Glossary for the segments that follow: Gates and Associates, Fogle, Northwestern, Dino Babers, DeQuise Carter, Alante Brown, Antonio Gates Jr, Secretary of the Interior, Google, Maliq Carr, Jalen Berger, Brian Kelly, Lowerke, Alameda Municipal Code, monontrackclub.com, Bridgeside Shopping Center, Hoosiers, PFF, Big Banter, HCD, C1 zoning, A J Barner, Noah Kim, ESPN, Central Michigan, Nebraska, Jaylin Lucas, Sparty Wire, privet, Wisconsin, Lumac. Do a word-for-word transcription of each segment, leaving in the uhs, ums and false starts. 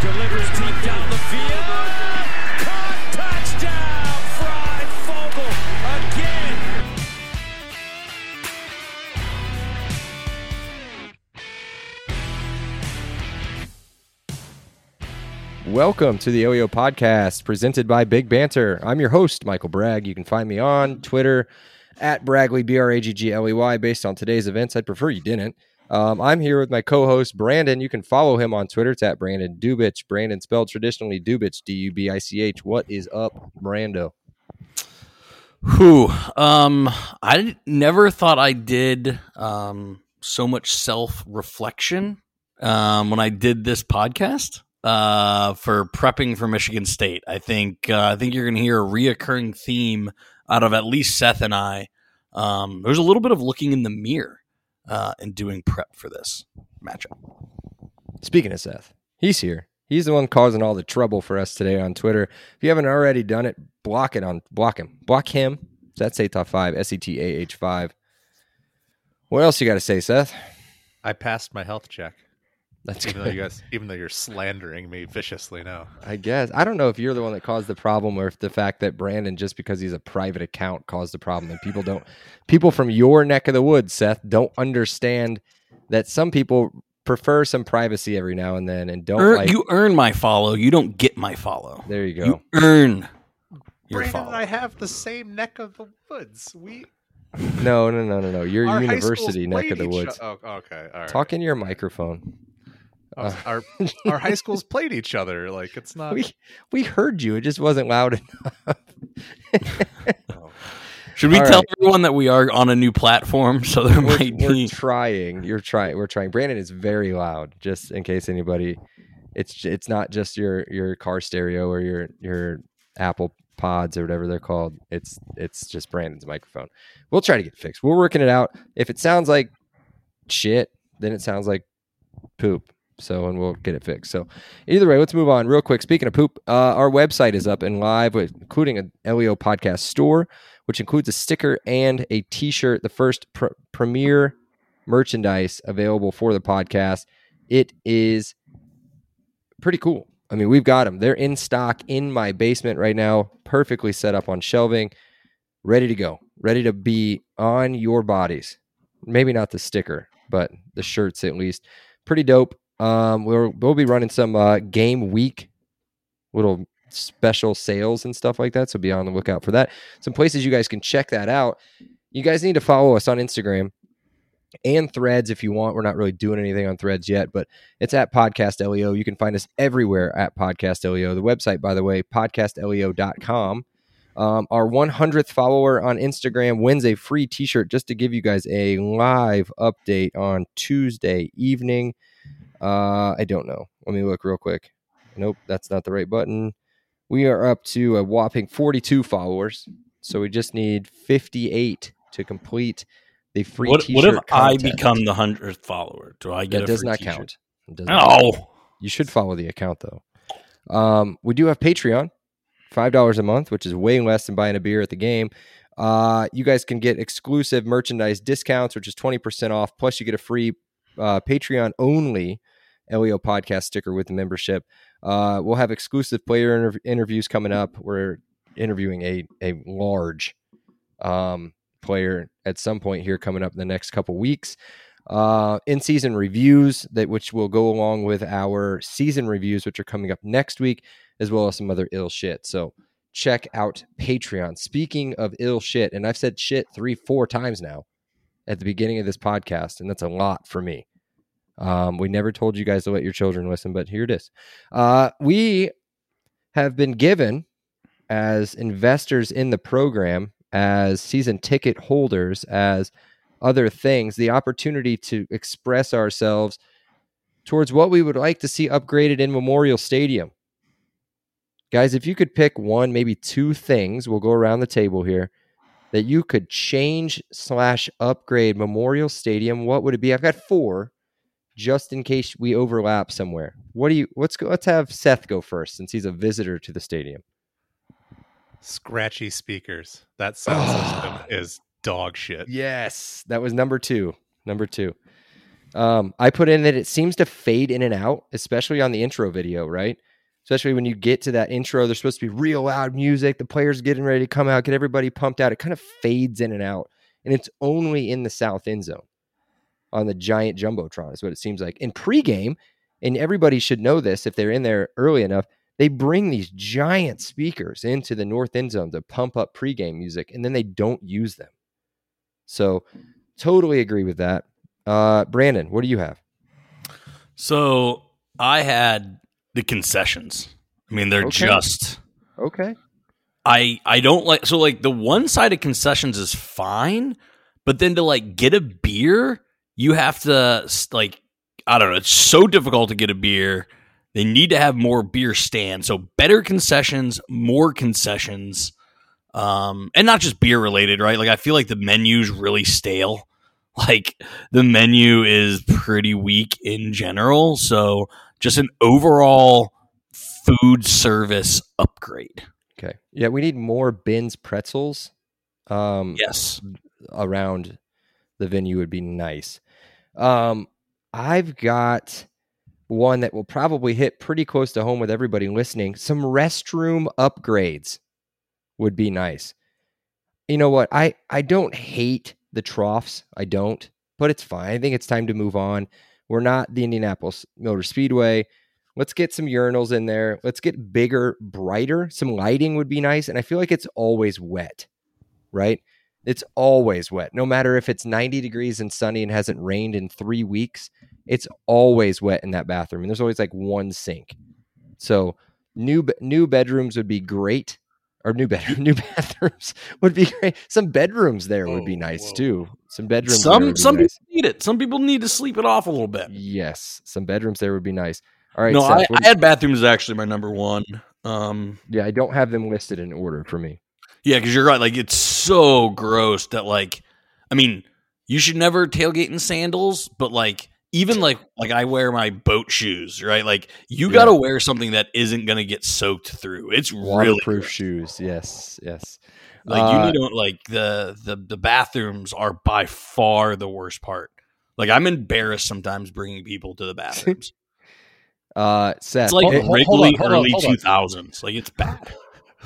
Delivers deep down the field. Caught, touchdown, Fry Fogle again. Welcome to the Yo-Yo Podcast, presented by Big Banter. I'm your host, Michael Bragg. You can find me on Twitter, at Braggley, B R A G G L E Y. Based on today's events, I'd prefer you didn't. Um, I'm here with my co-host, Brandon. You can follow him on Twitter. It's at Brandon Dubich. Brandon spelled traditionally Dubich, D U B I C H. What is up, Brando? Whew. Um, I never thought I did um, so much self-reflection um, when I did this podcast uh, for prepping for Michigan State. I think uh, I think you're going to hear a reoccurring theme out of at least Seth and I. Um, there's a little bit of looking in the mirror. Uh, and doing prep for this matchup. Speaking of Seth, he's here. He's the one causing all the trouble for us today on Twitter. If you haven't already done it, block it on block him. Block him. That's eight top five, S E T A H five. What else you got to say, Seth? I passed my health check. That's even good. Though you guys, even though you're slandering me viciously now. I guess. I don't know if you're the one that caused the problem or if the fact that Brandon, just because he's a private account, caused the problem. And people don't, people from your neck of the woods, Seth, don't understand that some people prefer some privacy every now and then and don't earn, like. You earn my follow. You don't get my follow. There you go. You earn your Brandon follow. And I have the same neck of the woods. We. No, no, no, no, no. Your Our university neck of the woods. Ch- oh, okay. All right. Talk in your microphone. Uh, our our high schools played each other. Like, it's not. We, we heard you. It just wasn't loud enough. Oh. Should we All tell right. everyone that we are on a new platform? So there we're, might we're be trying. You're trying. We're trying. Brandon is very loud. Just in case anybody, it's it's not just your your car stereo or your your Apple Pods or whatever they're called. It's it's just Brandon's microphone. We'll try to get it fixed. We're working it out. If it sounds like shit, then it sounds like poop. So, and we'll get it fixed. So, either way, let's move on real quick. Speaking of poop, uh, our website is up and live, with, including an L E O podcast store, which includes a sticker and a t-shirt, the first pr- premier merchandise available for the podcast. It is pretty cool. I mean, we've got them. They're in stock in my basement right now, perfectly set up on shelving, ready to go, ready to be on your bodies. Maybe not the sticker, but the shirts at least. Pretty dope. Um, we'll, we'll be running some uh, game week little special sales and stuff like that. So be on the lookout for that. Some places you guys can check that out. You guys need to follow us on Instagram and Threads if you want. We're not really doing anything on Threads yet, but it's at Podcast L E O. You can find us everywhere at Podcast L E O. The website, by the way, podcast leo dot com. Um, our one hundredth follower on Instagram wins a free t-shirt, just to give you guys a live update on Tuesday evening. Uh, I don't know. Let me look real quick. Nope, that's not the right button. We are up to a whopping forty-two followers, so we just need fifty-eight to complete the free what, t-shirt. What if contest. I become the hundredth follower? Do I get that a does free not t-shirt? Count. It does not count. Oh, you should follow the account though. Um, we do have Patreon, five dollars a month, which is way less than buying a beer at the game. Uh, you guys can get exclusive merchandise discounts, which is twenty percent off. Plus, you get a free uh, Patreon only L E O podcast sticker with the membership. Uh, we'll have exclusive player interv- interviews coming up. We're interviewing a, a large um, player at some point here coming up in the next couple weeks. Uh, in-season reviews, that which will go along with our season reviews, which are coming up next week, as well as some other ill shit. So check out Patreon. Speaking of ill shit, and I've said shit three, four times now at the beginning of this podcast, and that's a lot for me. Um, we never told you guys to let your children listen, but here it is. Uh, we have been given as investors in the program, as season ticket holders, as other things, the opportunity to express ourselves towards what we would like to see upgraded in Memorial Stadium. Guys, if you could pick one, maybe two things, we'll go around the table here, that you could change slash upgrade Memorial Stadium, what would it be? I've got four, just in case we overlap somewhere. What do you? Let's go. Let's have Seth go first, since he's a visitor to the stadium. Scratchy speakers. That sound system is dog shit. Yes, that was number two. Number two. Um, I put in that it seems to fade in and out, especially on the intro video, right? Especially when you get to that intro, there's supposed to be real loud music. The players getting ready to come out, get everybody pumped out. It kind of fades in and out, and it's only in the south end zone on the giant jumbotron is what it seems like. In pregame, and everybody should know this if they're in there early enough, they bring these giant speakers into the north end zone to pump up pregame music, and then they don't use them. So totally agree with that. Uh, Brandon, what do you have? So I had the concessions. I mean, they're okay. just... Okay. I I don't like... So, like, the one-sided concessions is fine, but then to, like, get a beer, you have to, like... I don't know. It's so difficult to get a beer. They need to have more beer stands. So better concessions, more concessions, um, and not just beer related, right? Like I feel like the menu's really stale. Like the menu is pretty weak in general. So just an overall food service upgrade. Okay. Yeah, we need more Ben's pretzels. Um, yes, around the venue would be nice. Um, I've got one that will probably hit pretty close to home with everybody listening. Some restroom upgrades would be nice. You know what? I, I don't hate the troughs. I don't, but it's fine. I think it's time to move on. We're not the Indianapolis Motor Speedway. Let's get some urinals in there. Let's get bigger, brighter. Some lighting would be nice. And I feel like it's always wet, right? It's always wet. No matter if it's ninety degrees and sunny and hasn't rained in three weeks, it's always wet in that bathroom. And there's always like one sink. So new new bedrooms would be great. Or new bedroom, new bathrooms would be great. Some bedrooms there would be nice whoa. too. Some bedrooms. Some some nice. people need it. Some people need to sleep it off a little bit. Yes. Some bedrooms there would be nice. All right. No, Seth, I, I had bathrooms is actually my number one. Um, yeah, I don't have them listed in order for me. Yeah, because you're right. Like, it's so gross that, like, I mean, you should never tailgate in sandals, but, like, even, like, like I wear my boat shoes, right? Like, you yeah. got to wear something that isn't going to get soaked through. It's really proof shoes. Yes, yes. Like, uh, you need to, like, the, the, the bathrooms are by far the worst part. Like, I'm embarrassed sometimes bringing people to the bathrooms. uh, Seth, it's like it, regularly hold on, hold on, hold on. early two thousands. Like, it's bad.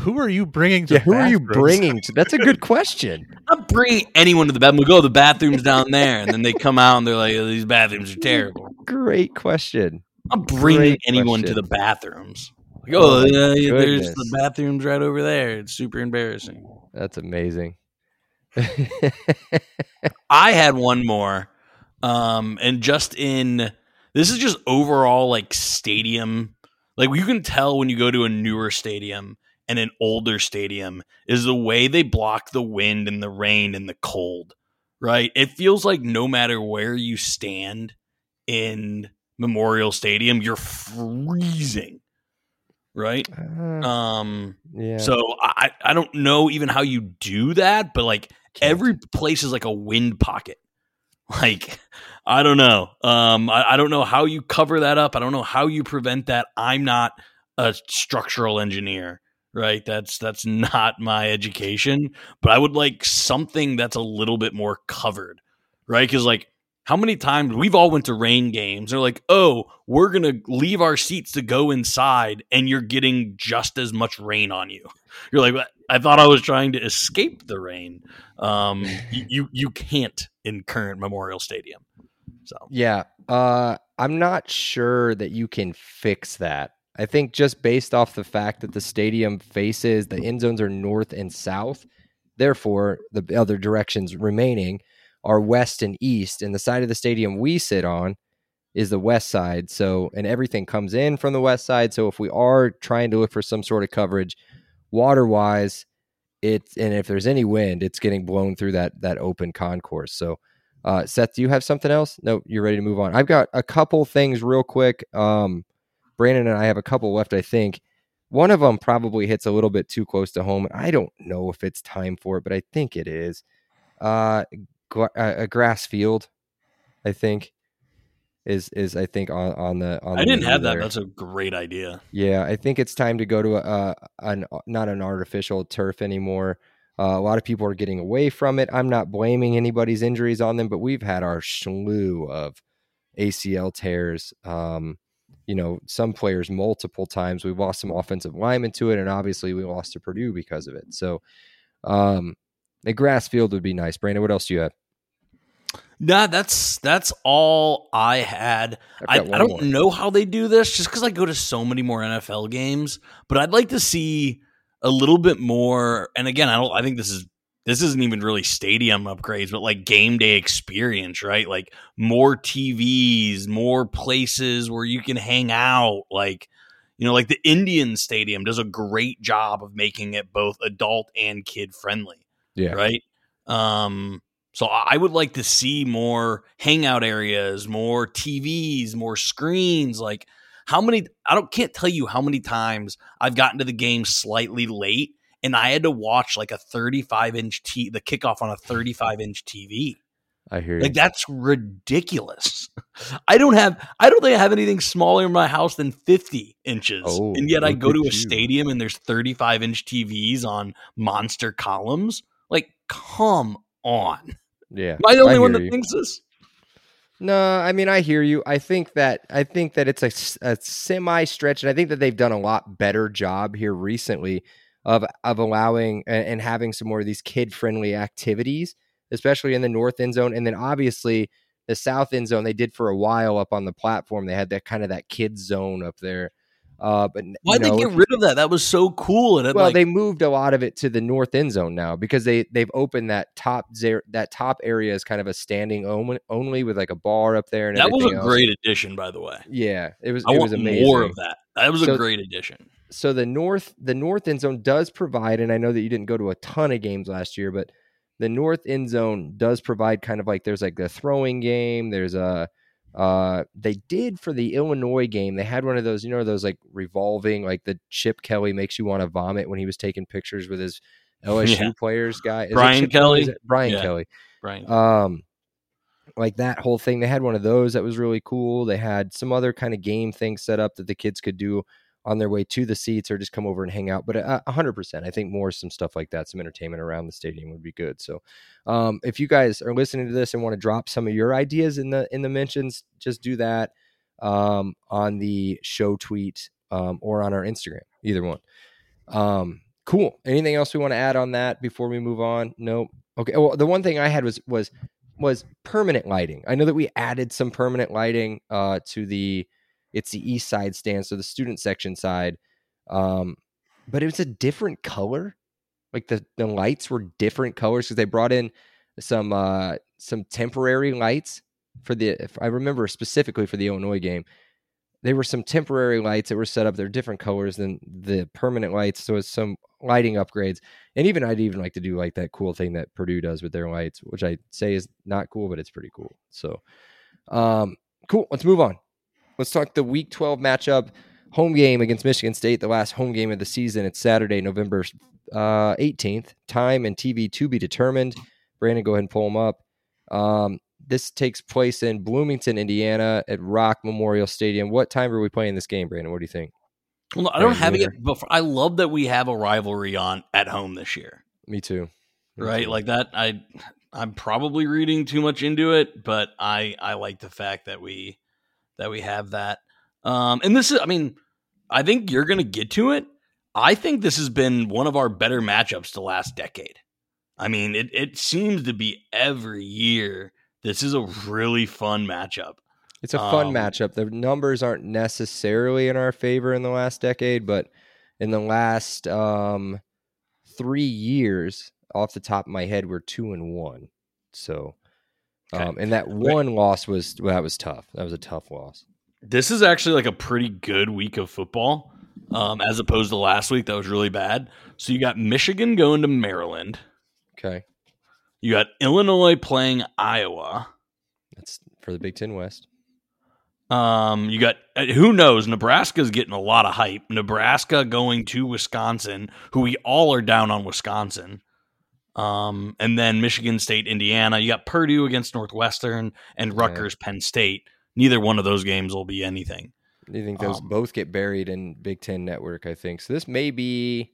Who are you bringing to yeah, who bathrooms? are you bringing to? That's a good question. I'm not bringing anyone to the bathroom. We go to the bathrooms down there, and then they come out, and they're like, oh, these bathrooms are terrible. Great question. I'm bringing Great anyone question. to the bathrooms. Like, oh, oh yeah, yeah, there's the bathrooms right over there. It's super embarrassing. That's amazing. I had one more, um, and just in – this is just overall, like, stadium. Like, you can tell when you go to a newer stadium – and an older stadium is the way they block the wind and the rain and the cold, right? It feels like no matter where you stand in Memorial Stadium, you're freezing, right? Uh, um, yeah. So I, I don't know even how you do that, but like every place is like a wind pocket. Like, I don't know. Um, I, I don't know how you cover that up. I don't know how you prevent that. I'm not a structural engineer. Right, that's that's not my education, but I would like something that's a little bit more covered, right? Because like, how many times we've all went to rain games? They're like, oh, we're gonna leave our seats to go inside, and you're getting just as much rain on you. You're like, I thought I was trying to escape the rain. Um, you, you you can't in current Memorial Stadium. So yeah, uh, I'm not sure that you can fix that. I think just based off the fact that the stadium faces, the end zones are north and south. Therefore, the other directions remaining are west and east. And the side of the stadium we sit on is the west side. So, and everything comes in from the west side. So if we are trying to look for some sort of coverage water-wise, it's, and if there's any wind, it's getting blown through that, that open concourse. So Uh, Seth, do you have something else? No, you're ready to move on. I've got a couple things real quick. Um, Brandon and I have a couple left, I think. One of them probably hits a little bit too close to home. I don't know if it's time for it, but I think it is. Uh, a grass field, I think, is is I think on on the. On the I didn't have there. that. That's a great idea. Yeah, I think it's time to go to a, a an not an artificial turf anymore. Uh, a lot of people are getting away from it. I'm not blaming anybody's injuries on them, but we've had our slew of A C L tears. Um, you know, some players multiple times. We've lost some offensive linemen to it, and obviously we lost to Purdue because of it. So um, the grass field would be nice. Brandon, what else do you have? Nah, that's that's all I had. I, I don't more. know how they do this, just because I go to so many more N F L games, but I'd like to see a little bit more, and again, I don't. I think this is this isn't even really stadium upgrades, but like game day experience, right? Like more T Vs, more places where you can hang out. Like, you know, like the Indian Stadium does a great job of making it both adult and kid friendly. Yeah. Right. Um. So I would like to see more hangout areas, more T Vs, more screens, like. How many, I don't can't tell you how many times I've gotten to the game slightly late and I had to watch like a thirty-five inch T the kickoff on a thirty-five inch T V. I hear you. Like that's ridiculous. I don't have, I don't think I have anything smaller in my house than fifty inches. Oh, and yet I go to a stadium and there's thirty-five inch T Vs on monster columns. Like, come on. Yeah. Am I the only one that thinks this? No, I mean, I hear you. I think that I think that it's a, a semi stretch, and I think that they've done a lot better job here recently of of allowing and, and having some more of these kid friendly activities, especially in the north end zone, and then obviously the south end zone. They did for a while up on the platform. They had that kind of that kid zone up there. Uh, but why'd they get rid of that? That was so cool. And well, like, they moved a lot of it to the north end zone now because they they've opened that top that top area is kind of a standing only, only with like a bar up there. And that was a else. great addition, by the way. Yeah, it was. I it want was amazing. More of that. That was so, a great addition. So the north the north end zone does provide, and I know that you didn't go to a ton of games last year, but the north end zone does provide kind of like there's like the throwing game. There's a Uh, they did for the Illinois game. They had one of those, you know, those like revolving, like the Chip Kelly makes you want to vomit when he was taking pictures with his L S U yeah. players guy. Is Brian Kelly. Kelly? Brian yeah. Kelly. Brian. Um, like that whole thing. They had one of those that was really cool. They had some other kind of game thing set up that the kids could do on their way to the seats or just come over and hang out. But a hundred percent, I think more some stuff like that, some entertainment around the stadium would be good. So um, if you guys are listening to this and want to drop some of your ideas in the, in the mentions, just do that um, on the show tweet um, or on our Instagram, either one. Um, cool. Anything else we want to add on that before we move on? No. Okay. Well, the one thing I had was, was, was permanent lighting. I know that we added some permanent lighting uh, to the, it's the east side stand, so the student section side. Um, but it was a different color. Like the, the lights were different colors because they brought in some uh, some temporary lights for the, if I remember specifically for the Illinois game. There were some temporary lights that were set up. They're different colors than the permanent lights. So it's some lighting upgrades. And even I'd even like to do like that cool thing that Purdue does with their lights, which I say is not cool, but it's pretty cool. So um, cool. Let's move on. Let's talk the Week twelve matchup, home game against Michigan State, the last home game of the season. It's Saturday, November uh, eighteenth. Time and T V to be determined. Brandon, go ahead and pull them up. Um, this takes place in Bloomington, Indiana, at Rock Memorial Stadium. What time are we playing this game, Brandon? What do you think? Well, no, I don't have it before. I love that we have a rivalry on at home this year. Me too. Me right, too. Like that. I I'm probably reading too much into it, but I I like the fact that we. that we have that. Um, and this is, I mean, I think you're going to get to it. I think this has been one of our better matchups the last decade. I mean, it, it seems to be every year. This is a really fun matchup. It's a fun um, matchup. The numbers aren't necessarily in our favor in the last decade, but in the last um, three years, off the top of my head, we're two and one. So Okay. Um, and that one loss was, well, that was tough. That was a tough loss. This is actually like a pretty good week of football um, as opposed to last week. That was really bad. So you got Michigan going to Maryland. Okay. You got Illinois playing Iowa. That's for the Big Ten West. Um, you got, who knows, Nebraska's getting a lot of hype. Nebraska going to Wisconsin, who we all are down on Wisconsin. Um, and then Michigan State, Indiana. You got Purdue against Northwestern and Rutgers, yeah. Penn State. Neither one of those games will be anything. You think those um, both get buried in Big Ten Network, I think. So this may be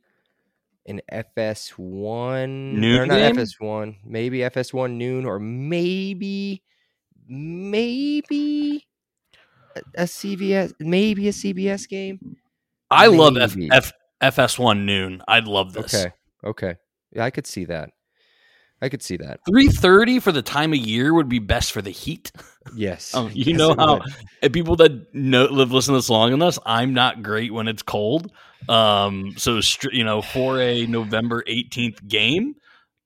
an F S one. Noon or not game? F S one. Maybe F S one noon, or maybe, maybe a C B S, maybe a C B S game. I maybe. love F, F, F S one noon. I'd love this. Okay. Okay. Yeah, I could see that. I could see that. three thirty for the time of year would be best for the heat. Yes. um, you yes, know how would. people that know, live, listen this long on us, I'm not great when it's cold. Um, so, you know, for a November eighteenth game,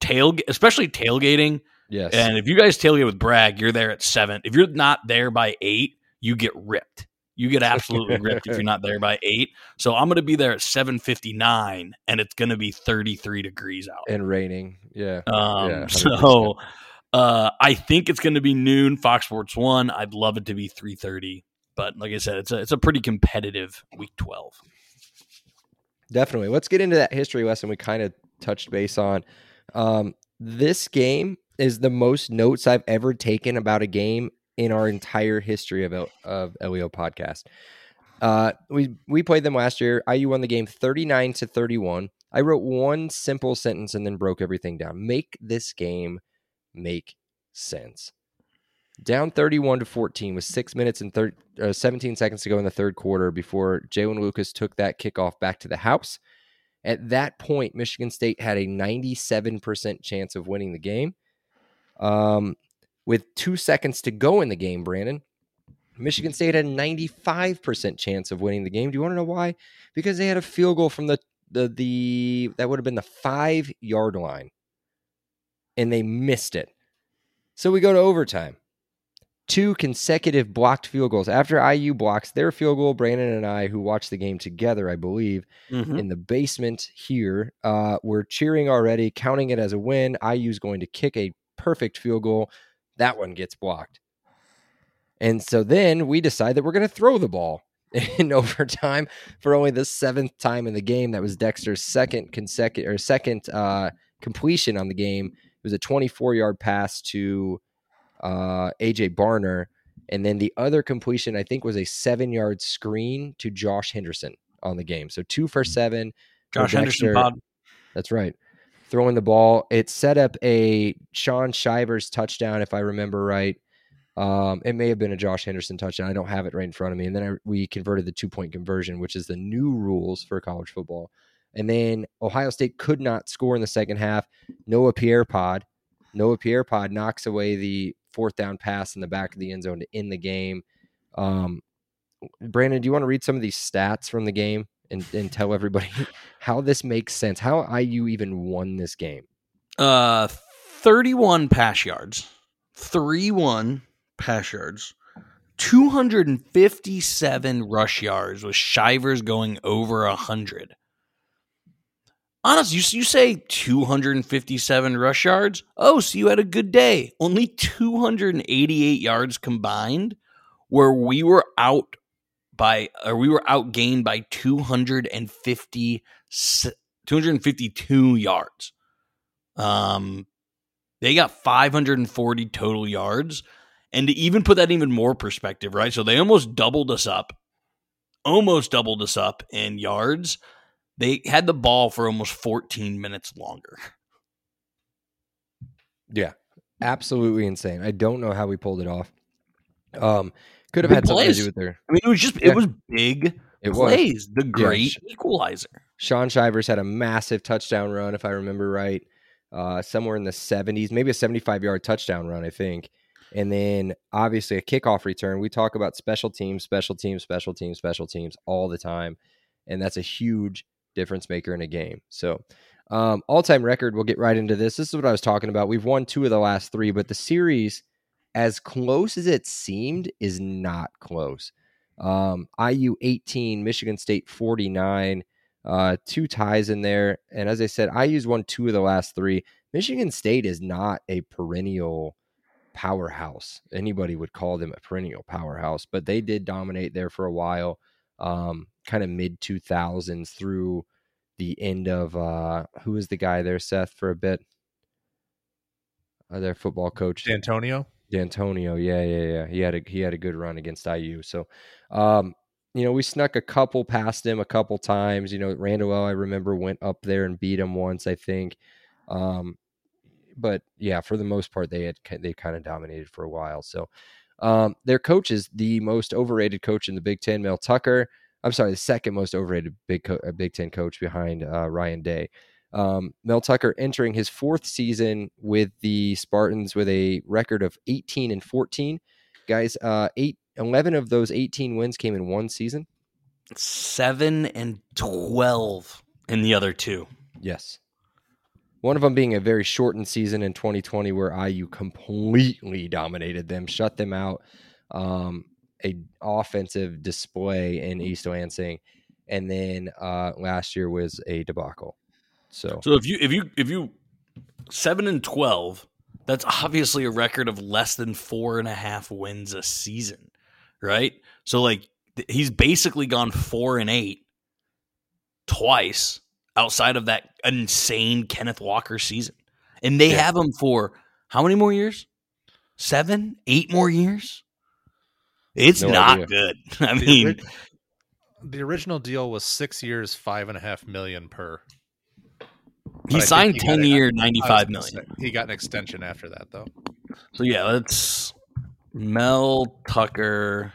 tail, especially tailgating. Yes. And if you guys tailgate with Bragg, you're there at seven. If you're not there by eight, you get ripped. You get absolutely ripped if you're not there by eight. So I'm going to be there at seven fifty-nine, and it's going to be thirty-three degrees out. And raining, yeah. Um, yeah so uh, I think it's going to be noon, Fox Sports one. I'd love it to be three thirty. But like I said, it's a, it's a pretty competitive Week twelve. Definitely. Let's get into that history lesson we kind of touched base on. Um, this game is the most notes I've ever taken about a game in our entire history of of L E O podcast. Uh, we we played them last year. I U won the game thirty-nine to thirty-one. I wrote one simple sentence and then broke everything down. Make this game make sense. Down thirty-one to fourteen with six minutes and thir- uh, seventeen seconds to go in the third quarter before Jaylin Lucas took that kickoff back to the house. At that point, Michigan State had a ninety-seven percent chance of winning the game. Um, With two seconds to go in the game, Brandon, Michigan State had a ninety-five percent chance of winning the game. Do you want to know why? Because they had a field goal from the, the, the that would have been the five-yard line, and they missed it. So we go to overtime. Two consecutive blocked field goals. After I U blocks their field goal, Brandon and I, who watched the game together, I believe, mm-hmm. in the basement here, uh, were cheering already, counting it as a win. I U's going to kick a perfect field goal. That one gets blocked. And so then we decide that we're going to throw the ball in overtime for only the seventh time in the game. That was Dexter's second consecutive or second uh, completion on the game. It was a twenty-four yard pass to uh, A J Barner. And then the other completion, I think, was a seven yard screen to Josh Henderson on the game. So two for seven. Josh Henderson, Bob. That's right. Throwing the ball. It set up a Sean Shivers touchdown, if I remember right. Um, it may have been a Josh Henderson touchdown. I don't have it right in front of me. And then I, we converted the two-point conversion, which is the new rules for college football. And then Ohio State could not score in the second half. Noah Pierrepod, Noah Pierrepod knocks away the fourth down pass in the back of the end zone to end the game. Um, Brandon, do you want to read some of these stats from the game? And, and tell everybody how this makes sense, how I U even won this game. Uh, thirty-one pass yards, thirty-one pass yards, two hundred fifty-seven rush yards with Shivers going over one hundred. Honestly, you, you say two hundred fifty-seven rush yards? Oh, so you had a good day. Only two hundred eighty-eight yards combined, where we were out by, or we were outgained by two hundred fifty, two hundred fifty-two yards. Um, they got five hundred forty total yards. And to even put that in even more perspective, right? So they almost doubled us up, almost doubled us up in yards. They had the ball for almost fourteen minutes longer. Yeah, absolutely insane. I don't know how we pulled it off. Um, Could have big had something plays. to do with their. I mean, it was just yeah. it was big it plays. Was. The great yeah. equalizer. Sean Shivers had a massive touchdown run, if I remember right, uh, somewhere in the seventies, maybe a seventy-five yard touchdown run, I think. And then obviously a kickoff return. We talk about special teams, special teams, special teams, special teams all the time, and that's a huge difference maker in a game. So, um, all-time record. We'll get right into this. This is what I was talking about. We've won two of the last three, but the series, as close as it seemed, is not close. Um, I U eighteen, Michigan State forty-nine, uh, two ties in there. And as I said, I U's won two of the last three. Michigan State is not a perennial powerhouse. Anybody would call them a perennial powerhouse, but they did dominate there for a while, um, kind of mid two thousands through the end of uh, who was the guy there, Seth, for a bit? Uh, their football coach, D'Antonio. D'Antonio, yeah, yeah, yeah. He had a he had a good run against I U. So, um, you know, we snuck a couple past him a couple times. You know, Randall, I remember, went up there and beat him once, I think. Um, but yeah, for the most part, they had they kind of dominated for a while. So, um, their coach is the most overrated coach in the Big Ten, Mel Tucker. I'm sorry, the second most overrated Big Co- Big Ten coach behind uh, Ryan Day. Um, Mel Tucker entering his fourth season with the Spartans with a record of eighteen and fourteen. Guys, uh, eight, eleven of those eighteen wins came in one season. seven and twelve in the other two. Yes. One of them being a very shortened season in twenty twenty where I U completely dominated them, shut them out. Um, a offensive display in East Lansing. And then uh, last year was a debacle. So, so if you if you if you seven and twelve, that's obviously a record of less than four and a half wins a season, right? So like th- he's basically gone four and eight twice outside of that insane Kenneth Walker season, and they yeah. have him for how many more years? Seven, eight more years? It's no not idea. Good. I the mean, ori- the original deal was six years, five and a half million per. But he I signed he ten-year, ninety-five million dollars. He got an extension after that, though. So, yeah, let's Mel Tucker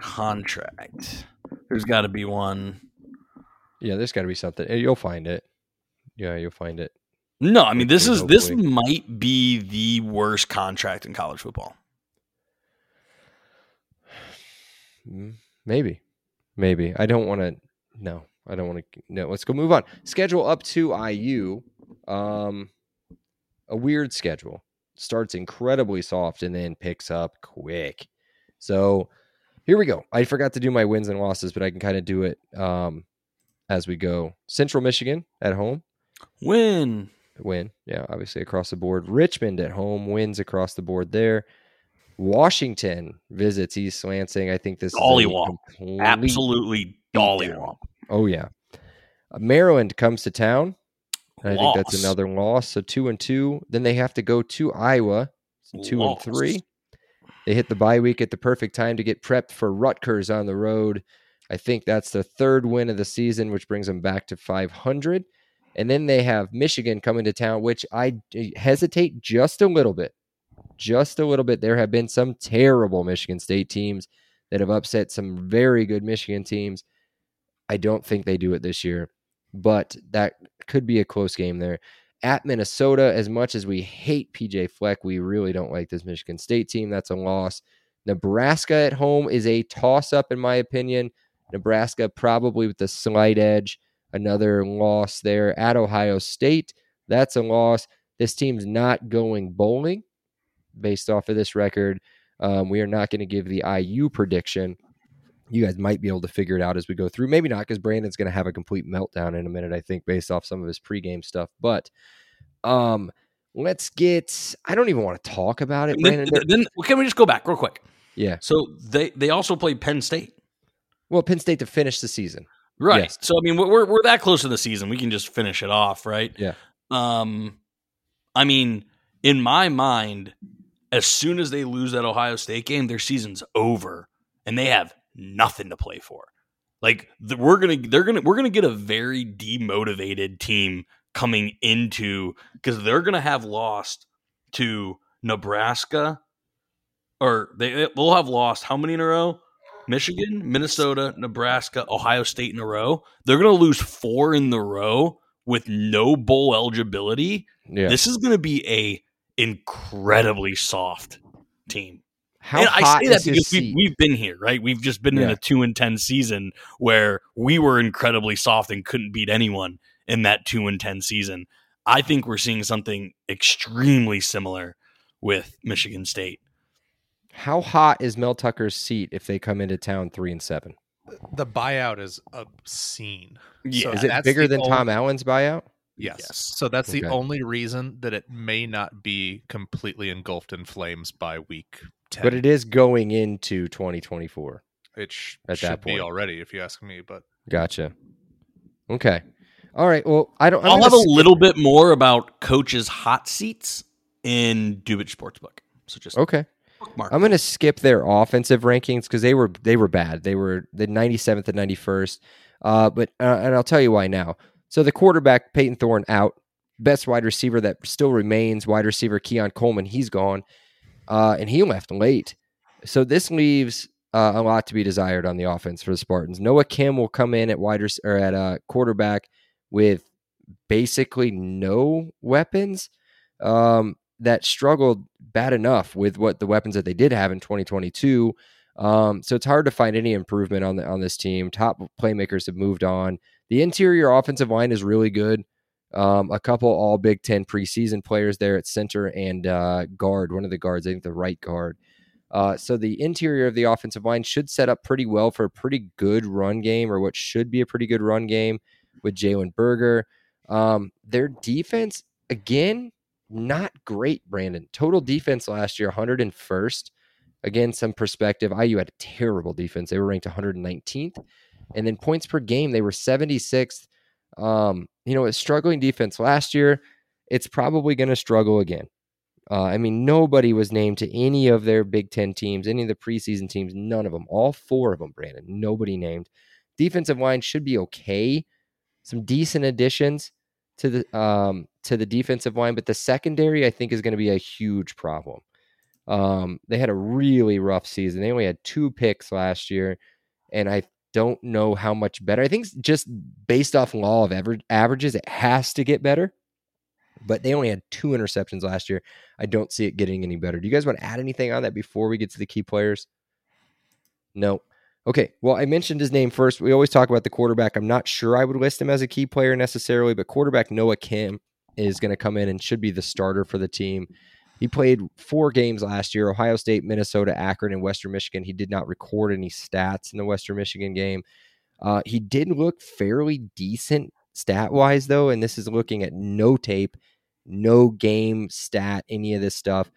contract. There's got to be one. Yeah, there's got to be something. You'll find it. Yeah, you'll find it. No, I mean, this is hopefully. This might be the worst contract in college football. Maybe. Maybe. I don't want to – no. I don't want to. No, let's go move on. Schedule up to I U. Um, a weird schedule. Starts incredibly soft and then picks up quick. So here we go. I forgot to do my wins and losses, but I can kind of do it um, as we go. Central Michigan at home. Win. Win. Yeah, obviously across the board. Richmond at home. Wins across the board there. Washington visits East Lansing. I think this Dolly is complete... Absolutely dollywomp. Oh, yeah. Maryland comes to town. I think that's another loss. So two and two. Then they have to go to Iowa. So two loss. and three. They hit the bye week at the perfect time to get prepped for Rutgers on the road. I think that's their third win of the season, which brings them back to five hundred. And then they have Michigan coming to town, which I hesitate just a little bit. Just a little bit. There have been some terrible Michigan State teams that have upset some very good Michigan teams. I don't think they do it this year, but that could be a close game there. At Minnesota, as much as we hate P J Fleck, we really don't like this Michigan State team. That's a loss. Nebraska at home is a toss-up, in my opinion. Nebraska probably with the slight edge. Another loss there. At Ohio State, that's a loss. This team's not going bowling based off of this record. Um, we are not going to give the I U prediction. You guys might be able to figure it out as we go through. Maybe not, because Brandon's going to have a complete meltdown in a minute, I think, based off some of his pregame stuff. But um, let's get – I don't even want to talk about it, Brandon. Then, then can we just go back real quick? Yeah. So they, they also played Penn State. Well, Penn State to finish the season. Right. Yes. So, I mean, we're we're that close to the season. We can just finish it off, right? Yeah. Um, I mean, in my mind, as soon as they lose that Ohio State game, their season's over, and they have – nothing to play for. Like the, we're gonna, they're gonna, we're gonna get a very demotivated team coming into because they're gonna have lost to Nebraska, or they will have lost how many in a row? Michigan, Minnesota, Nebraska, Ohio State in a row. They're gonna lose four in the row with no bowl eligibility. Yeah. This is gonna be a incredibly soft team. How and hot I say that because we, we've been here, right? We've just been yeah. in a two and ten season where we were incredibly soft and couldn't beat anyone in that two and ten season. I think we're seeing something extremely similar with Michigan State. How hot is Mel Tucker's seat if they come into town three and seven? The buyout is obscene. Yeah, so is it bigger than only... Tom Allen's buyout? Yes. yes. So that's okay. the only reason that it may not be completely engulfed in flames by week ten. But it is going into twenty twenty-four. It sh- at should that point. be already, if you ask me. But Gotcha. Okay. All right. Well, I don't. I'm I'll have a little bit more about coaches' hot seats in Dubich Sportsbook. So just okay. Mark. I'm going to skip their offensive rankings because they were they were bad. They were the ninety-seventh and ninety-first. Uh, but uh, and I'll tell you why now. So the quarterback Peyton Thorne out, best wide receiver that still remains wide receiver Keon Coleman. He's gone, uh, and he left late. So this leaves uh, a lot to be desired on the offense for the Spartans. Noah Kim will come in at wide res- or at uh, quarterback with basically no weapons. Um, that struggled bad enough with what the weapons that they did have in twenty twenty-two. Um, so it's hard to find any improvement on the, on this team. Top playmakers have moved on. The interior offensive line is really good. Um, a couple all Big Ten preseason players there at center and uh, guard. One of the guards, I think the right guard. Uh, so the interior of the offensive line should set up pretty well for a pretty good run game, or what should be a pretty good run game with Jalen Berger. Um, their defense, again, not great, Brandon. Total defense last year, one hundred first. Again, some perspective. I U had a terrible defense. They were ranked one hundred nineteenth. And then points per game, they were seventy-sixth. Um, you know, a struggling defense last year. It's probably going to struggle again. Uh, I mean, nobody was named to any of their Big Ten teams, any of the preseason teams, none of them. All four of them, Brandon. Nobody named. Defensive line should be okay. Some decent additions to the um, to the defensive line, but the secondary, I think, is going to be a huge problem. Um, they had a really rough season. They only had two picks last year, and I don't know how much better. I think just based off law of average, averages, it has to get better, but they only had two interceptions last year. I don't see it getting any better. Do you guys want to add anything on that before we get to the key players? No. Okay, well, I mentioned his name first. We always talk about the quarterback. I'm not sure I would list him as a key player necessarily, but quarterback Noah Kim is going to come in and should be the starter for the team. He played four games last year, Ohio State, Minnesota, Akron, and Western Michigan. He did not record any stats in the Western Michigan game. Uh, he did look fairly decent stat-wise, though, and this is looking at no tape, no game stat, any of this stuff.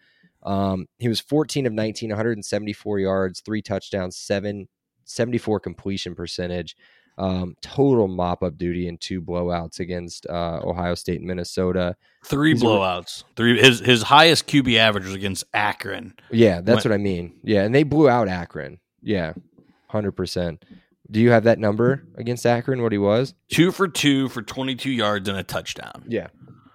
Um, he was fourteen of nineteen, one hundred seventy-four yards, three touchdowns, seven seventy-four completion percentage, um, total mop-up duty, and two blowouts against uh, Ohio State and Minnesota. Three He's blowouts. Re- Three. His his highest Q B average was against Akron. Yeah, that's Went- what I mean. Yeah, and they blew out Akron. Yeah, one hundred percent. Do you have that number against Akron, what he was? Two for two for twenty-two yards and a touchdown. Yeah,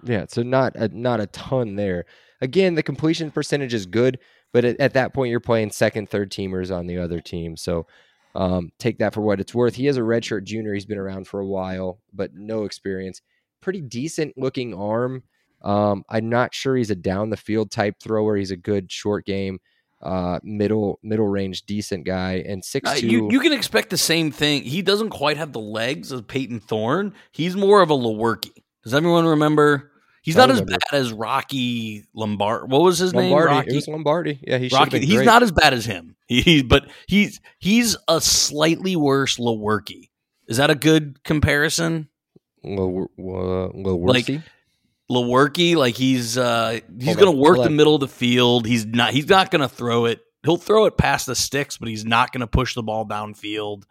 yeah. So not a, not a ton there. Again, the completion percentage is good, but at, at that point, you're playing second, third-teamers on the other team, so... Um, take that for what it's worth. He is a redshirt junior. He's been around for a while, but no experience. Pretty decent looking arm. Um, I'm not sure he's a down the field type thrower. He's a good short game, uh, middle middle range, decent guy. And six two. Uh, you, you can expect the same thing. He doesn't quite have the legs of Peyton Thorne. He's more of a Lowerke. Does everyone remember? He's not as bad as Rocky Lombardi. What was his Lombardi. name? Rocky. It was Lombardi. Yeah, he Rocky. He's not as bad as him. He, but he's he's a slightly worse Lowerke. Is that a good comparison? Lowerke, like Lowerke, like he's uh, he's going to work the middle of the field. He's not he's not going to throw it. He'll throw it past the sticks, but he's not going to push the ball downfield.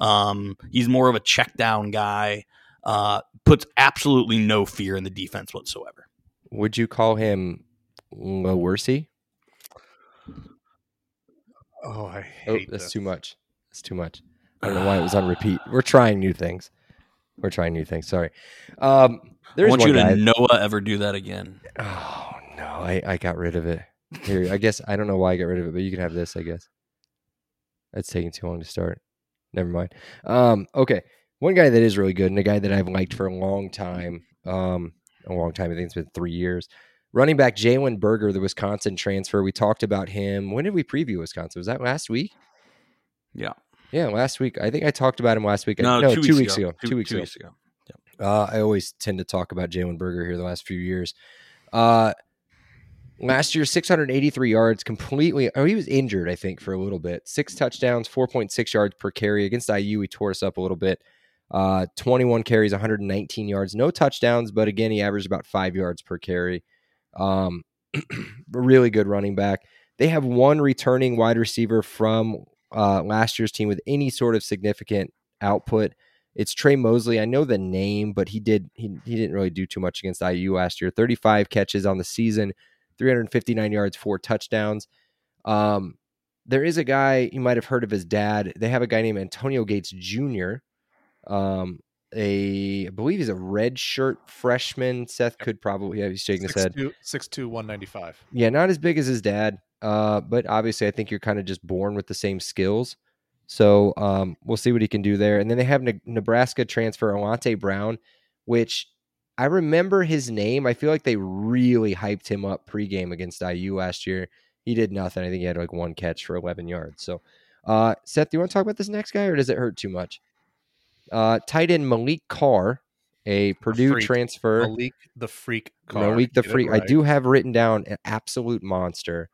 Um, he's more of a check down guy. Uh, puts absolutely no fear in the defense whatsoever. Would you call him Lowerke? Oh, I hate oh, that's this. too much. That's too much. I don't know why it was on repeat. We're trying new things. We're trying new things. Sorry. Um, there's I want one you to guy. Noah ever do that again. Oh, no. I, I got rid of it. Here, I guess I don't know why I got rid of it, but you can have this, I guess. That's taking too long to start. Never mind. Um, okay. One guy that is really good and a guy that I've liked for a long time, um, a long time, I think it's been three years, running back Jalen Berger, the Wisconsin transfer. We talked about him. When did we preview Wisconsin? Was that last week? Yeah. Yeah, last week. I think I talked about him last week. No, no two, two weeks ago. ago. Two, two weeks two ago. Weeks ago. Yeah. Uh, I always tend to talk about Jalen Berger here the last few years. Uh, last year, six hundred eighty-three yards completely. Oh, he was injured, I think, for a little bit. Six touchdowns, four point six yards per carry. Against I U, he tore us up a little bit. Uh, twenty-one carries, one hundred nineteen yards, no touchdowns, but again, he averaged about five yards per carry. Um, really good running back. They have one returning wide receiver from uh, last year's team with any sort of significant output. It's Trey Mosley. I know the name, but he did he, he didn't really do too much against I U last year. thirty-five catches on the season, three hundred fifty-nine yards, four touchdowns. Um, there is a guy, you might have heard of his dad. They have a guy named Antonio Gates Junior Um, a I believe he's a red shirt freshman. Seth could probably yeah, he's shaking six, his head. six two, one ninety-five. Yeah, not as big as his dad. Uh, but obviously I think you're kind of just born with the same skills. So um, we'll see what he can do there. And then they have ne- Nebraska transfer Alante Brown, which I remember his name. I feel like they really hyped him up pregame against I U last year. He did nothing. I think he had like one catch for eleven yards. So uh, Seth, do you want to talk about this next guy or does it hurt too much? Uh, tight end Maliq Carr, a Purdue freak. transfer. Maliq the freak Carr. Maliq the Get freak. Right. I do have written down an absolute monster.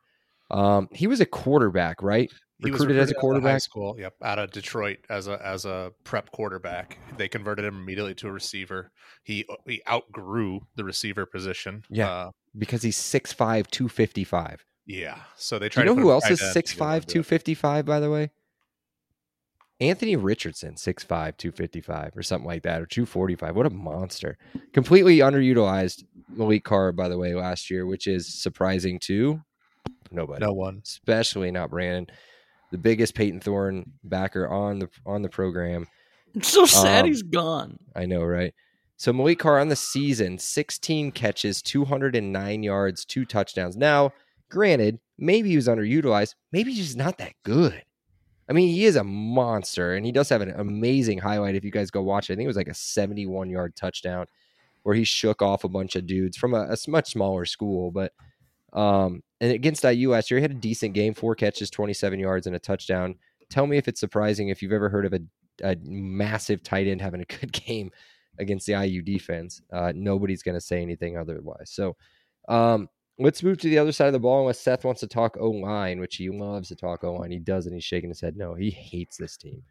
Um, he was a quarterback, right? Recruited, recruited as a quarterback. High school, yep, out of Detroit as a as a prep quarterback. They converted him immediately to a receiver. He he outgrew the receiver position. Yeah, uh, because he's six five, two fifty-five. Yeah, so they tried. You know to who else is six five, two fifty-five? By the way, Anthony Richardson, six five, two fifty-five, or something like that, or two forty-five. What a monster! Completely underutilized Maliq Carr, by the way, last year, which is surprising to nobody. No one, especially not Brandon. The biggest Peyton Thorne backer on the on the program. It's so sad um, he's gone. I know, right? So Maliq Carr on the season, sixteen catches, two hundred nine yards, two touchdowns. Now, granted, maybe he was underutilized. Maybe he's just not that good. I mean, he is a monster, and he does have an amazing highlight if you guys go watch it. I think it was like a seventy-one-yard touchdown where he shook off a bunch of dudes from a, a much smaller school, but... Um, and against I U last year, he had a decent game, four catches, twenty-seven yards and a touchdown. Tell me if it's surprising if you've ever heard of a, a massive tight end having a good game against the I U defense. Uh, nobody's going to say anything otherwise. So, um, let's move to the other side of the ball. Unless Seth wants to talk O-line, which he loves to talk O-line. He does. And he's shaking his head. No, he hates this team.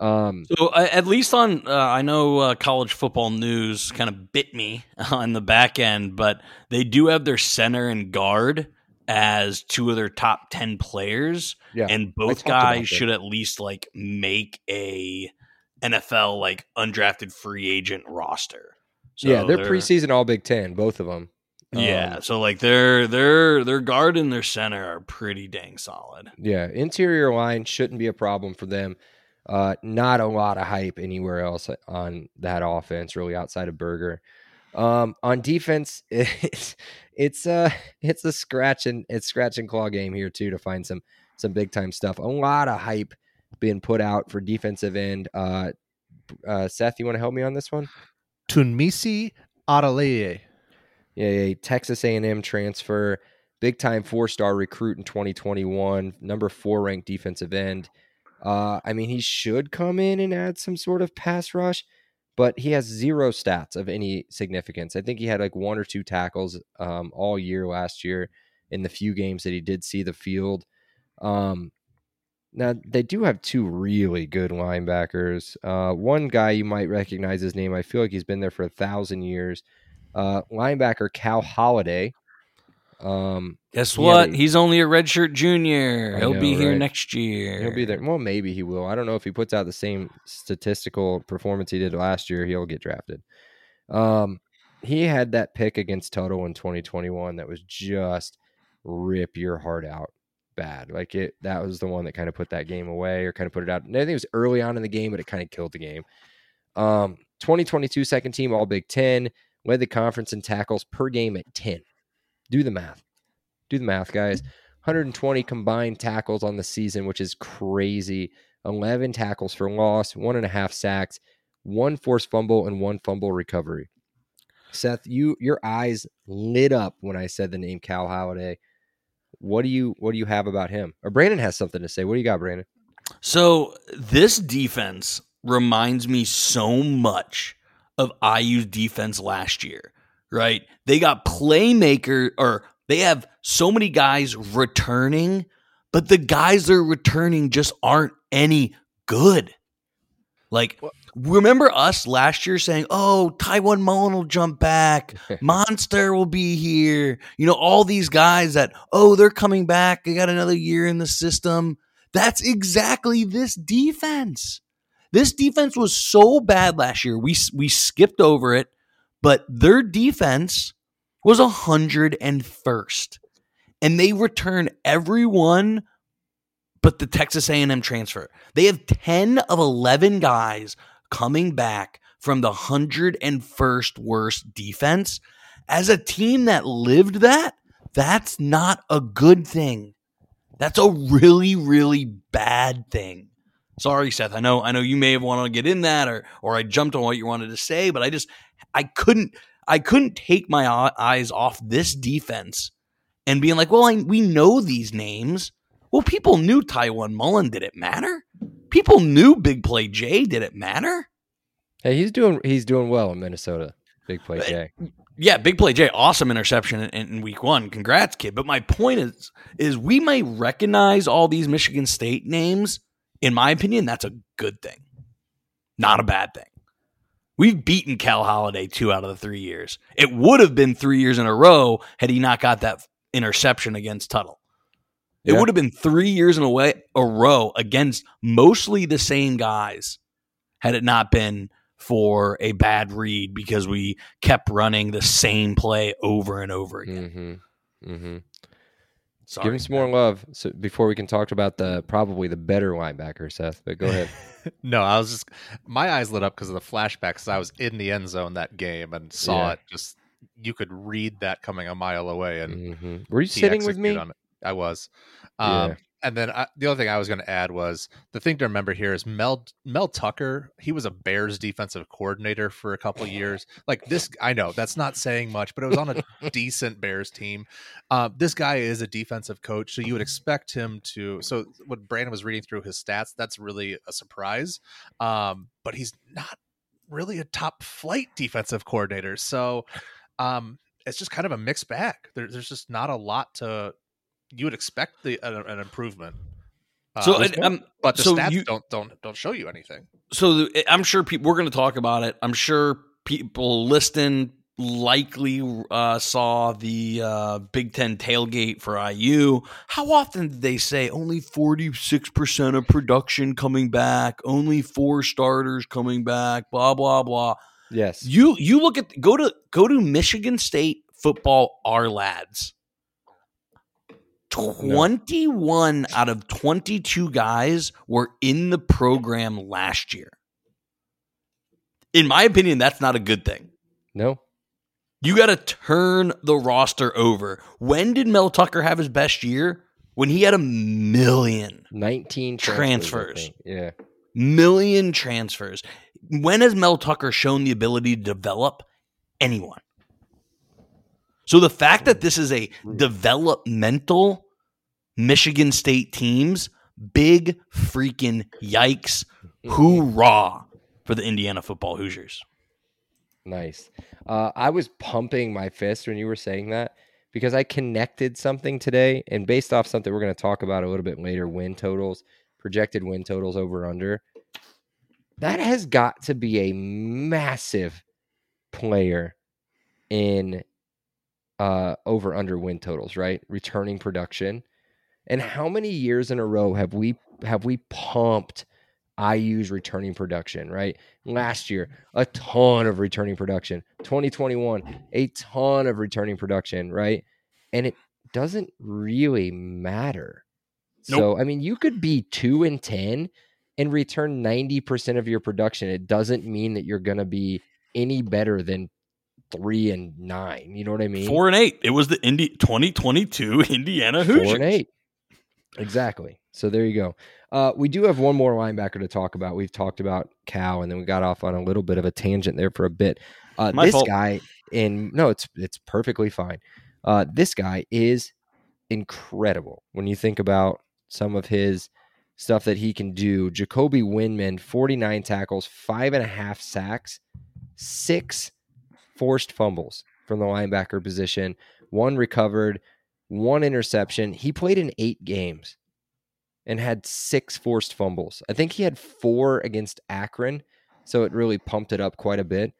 Um, so uh, at least on, uh, I know uh, college football news kind of bit me on the back end, but they do have their center and guard as two of their top ten players. Yeah, and both guys should at least like make a N F L, like undrafted free agent roster. So yeah. They're, they're preseason all Big Ten, both of them. Yeah, um, so like their their their guard and their center are pretty dang solid. Yeah. Interior line shouldn't be a problem for them. Uh, not a lot of hype anywhere else on that offense, really outside of Berger. Um, on defense, it's it's a it's a scratch and it's scratch and claw game here too to find some some big time stuff. A lot of hype being put out for defensive end. Uh, uh, Seth, you want to help me on this one? Tunmisi Adelaye, yeah, yeah, Texas A and M transfer, big time four star recruit in twenty twenty-one, number four ranked defensive end. Uh, I mean, he should come in and add some sort of pass rush, but he has zero stats of any significance. I think he had like one or two tackles um, all year last year in the few games that he did see the field. Um, now, they do have two really good linebackers. Uh, one guy you might recognize his name. I feel like he's been there for a thousand years. Uh, linebacker Cal Haladay. Um, guess what? Yeah, he's only a redshirt junior. I He'll know, be here right? next year. He'll be there. Well, maybe he will. I don't know if he puts out the same statistical performance he did last year. He'll get drafted. Um, he had that pick against Tuttle in twenty twenty-one that was just rip your heart out bad. Like it, that was the one that kind of put that game away or kind of put it out. And I think it was early on in the game, but it kind of killed the game. Um, twenty twenty-two second team All Big Ten, led the conference in tackles per game at ten. Do the math. Do the math, guys. one hundred twenty combined tackles on the season, which is crazy. eleven tackles for loss, one and a half sacks, one forced fumble, and one fumble recovery. Seth, you your eyes lit up when I said the name Cal Haladay. What do you what do you have about him? Or Brandon has something to say. What do you got, Brandon? So this defense reminds me so much of I U's defense last year. Right. They got playmaker or they have so many guys returning, but the guys they're returning just aren't any good. Like Remember us last year saying, oh, Taiwan Mullen will jump back. Monster will be here. You know, all these guys that, oh, they're coming back. They got another year in the system. That's exactly this defense. This defense was so bad last year. We, we skipped over it, but their defense was one hundred first. And they returned everyone but the Texas A and M transfer. They have ten of eleven guys coming back from the one hundred first worst defense. As a team that lived that, that's not a good thing. That's a really, really bad thing. Sorry, Seth. I know I know you may have wanted to get in that, or or I jumped on what you wanted to say, but I just I couldn't I couldn't take my eyes off this defense and being like, well, I, we know these names. Well, people knew Taiwan Mullen. Did it matter? People knew Big Play J. Did it matter? Hey, he's doing he's doing well in Minnesota. Big Play J. Uh, yeah, Big Play J. Awesome interception in, in week one. Congrats, kid. But my point is, is we may recognize all these Michigan State names. In my opinion, that's a good thing, not a bad thing. We've beaten Cal Haladay two out of the three years. It would have been three years in a row had he not got that interception against Tuttle. It yeah. would have been three years in a, way, a row against mostly the same guys had it not been for a bad read because we kept running the same play over and over again. Mm-hmm. Mm-hmm. Sorry, give him some man. more love so before we can talk about the probably the better linebacker, Seth, but go ahead. No, I was just, my eyes lit up because of the flashbacks. I was in the end zone that game and saw yeah. it. Just, you could read that coming a mile away. And mm-hmm. Were you sitting with me? On it. I was. Um, yeah. And then I, the other thing I was going to add was the thing to remember here is Mel Mel Tucker. He was a Bears defensive coordinator for a couple of years. Like this, I know that's not saying much, but it was on a decent Bears team. Uh, this guy is a defensive coach, so you would expect him to. So what Brandon was reading through his stats, that's really a surprise. Um, but he's not really a top flight defensive coordinator, so um, it's just kind of a mixed bag. There, there's just not a lot to. You would expect the uh, an improvement, uh, so it, um, but the so stats you, don't don't don't show you anything. So the, I'm sure people we're going to talk about it. I'm sure people listening likely uh, saw the uh, Big Ten tailgate for I U. How often did they say only forty-six percent of production coming back, only four starters coming back, blah blah blah. Yes, you you look at go to go to Michigan State football, our lads. twenty-one no. out of twenty-two guys were in the program last year. In my opinion, that's not a good thing. No. You got to turn the roster over. When did Mel Tucker have his best year? When he had a million. nineteen transfers. transfers. Yeah. Million transfers. When has Mel Tucker shown the ability to develop anyone? So the fact that this is a developmental Michigan State teams, big freaking yikes. Hoorah for the Indiana football Hoosiers. Nice. Uh, I was pumping my fist when you were saying that because I connected something today and based off something we're going to talk about a little bit later, win totals, projected win totals over under. That has got to be a massive player in Uh, over under win totals, right? Returning production, and how many years in a row have we have we pumped I U's returning production? Right, last year a ton of returning production. twenty twenty-one a ton of returning production. Right, and it doesn't really matter. Nope. So I mean, you could be two and ten and return ninety percent of your production. It doesn't mean that you're going to be any better than three and nine. You know what I mean? Four and eight. It was the Indy twenty twenty-two Indiana Hoosiers. Four and eight. Exactly. So there you go. Uh, we do have one more linebacker to talk about. We've talked about Cal, and then we got off on a little bit of a tangent there for a bit. Uh, My this fault. guy in no, it's it's perfectly fine. Uh, this guy is incredible when you think about some of his stuff that he can do. Jacoby Windman, forty-nine tackles, five and a half sacks, six forced fumbles from the linebacker position, one recovered, one interception. He played in eight games and had six forced fumbles. I think he had four against Akron So it really pumped it up quite a bit.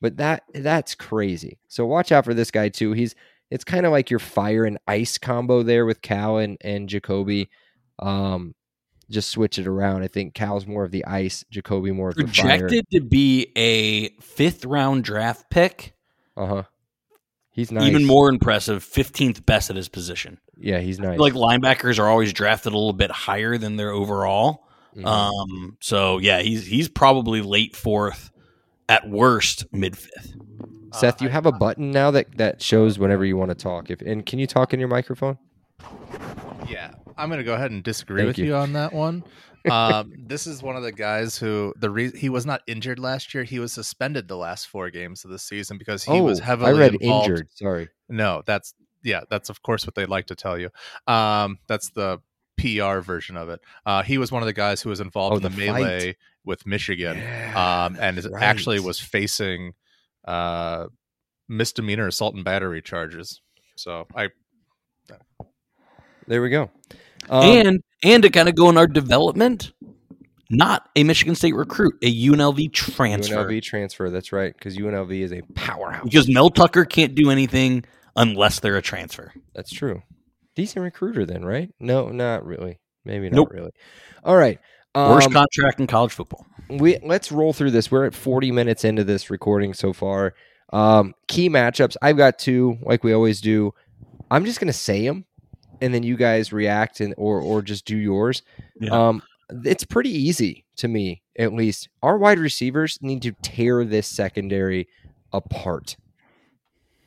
But that that's crazy. So watch out for this guy too. He's it's kind of like your fire and ice combo there with Cal and, and Jacoby. Um, just switch it around. I think Cal's more of the ice, Jacoby more of the fire. Projected to be a fifth round draft pick. Uh-huh. He's nice. Even more impressive, fifteenth best at his position. Yeah, he's nice. I feel like linebackers are always drafted a little bit higher than their overall. Mm-hmm. Um, so yeah, he's he's probably late fourth, at worst mid fifth. Seth, you have a button now that, that shows whenever you want to talk. If and can you talk in your microphone? Yeah, I'm going to go ahead and disagree Thank with you. you on that one. Um, this is one of the guys who the re- he was not injured last year. He was suspended the last four games of the season because he oh, was heavily I read involved. Injured. Sorry, no, that's yeah, that's of course what they like to tell you. Um, that's the P R version of it. Uh, he was one of the guys who was involved oh, in the, the melee fight with Michigan, yeah, um, and right. actually was facing uh, misdemeanor assault and battery charges. So I, uh, there we go. Um, and and to kind of go in our development, not a Michigan State recruit, a U N L V transfer. U N L V transfer, that's right, because U N L V is a powerhouse. Because Mel Tucker can't do anything unless they're a transfer. That's true. Decent recruiter then, right? No, not really. Maybe not nope. really. All right. Um, Worst contract in college football. We Let's roll through this. We're at forty minutes into this recording so far. Um, key matchups. I've got two, like we always do. I'm just going to say them, and then you guys react and or or just do yours. Yeah. Um, it's pretty easy to me, at least. Our wide receivers need to tear this secondary apart.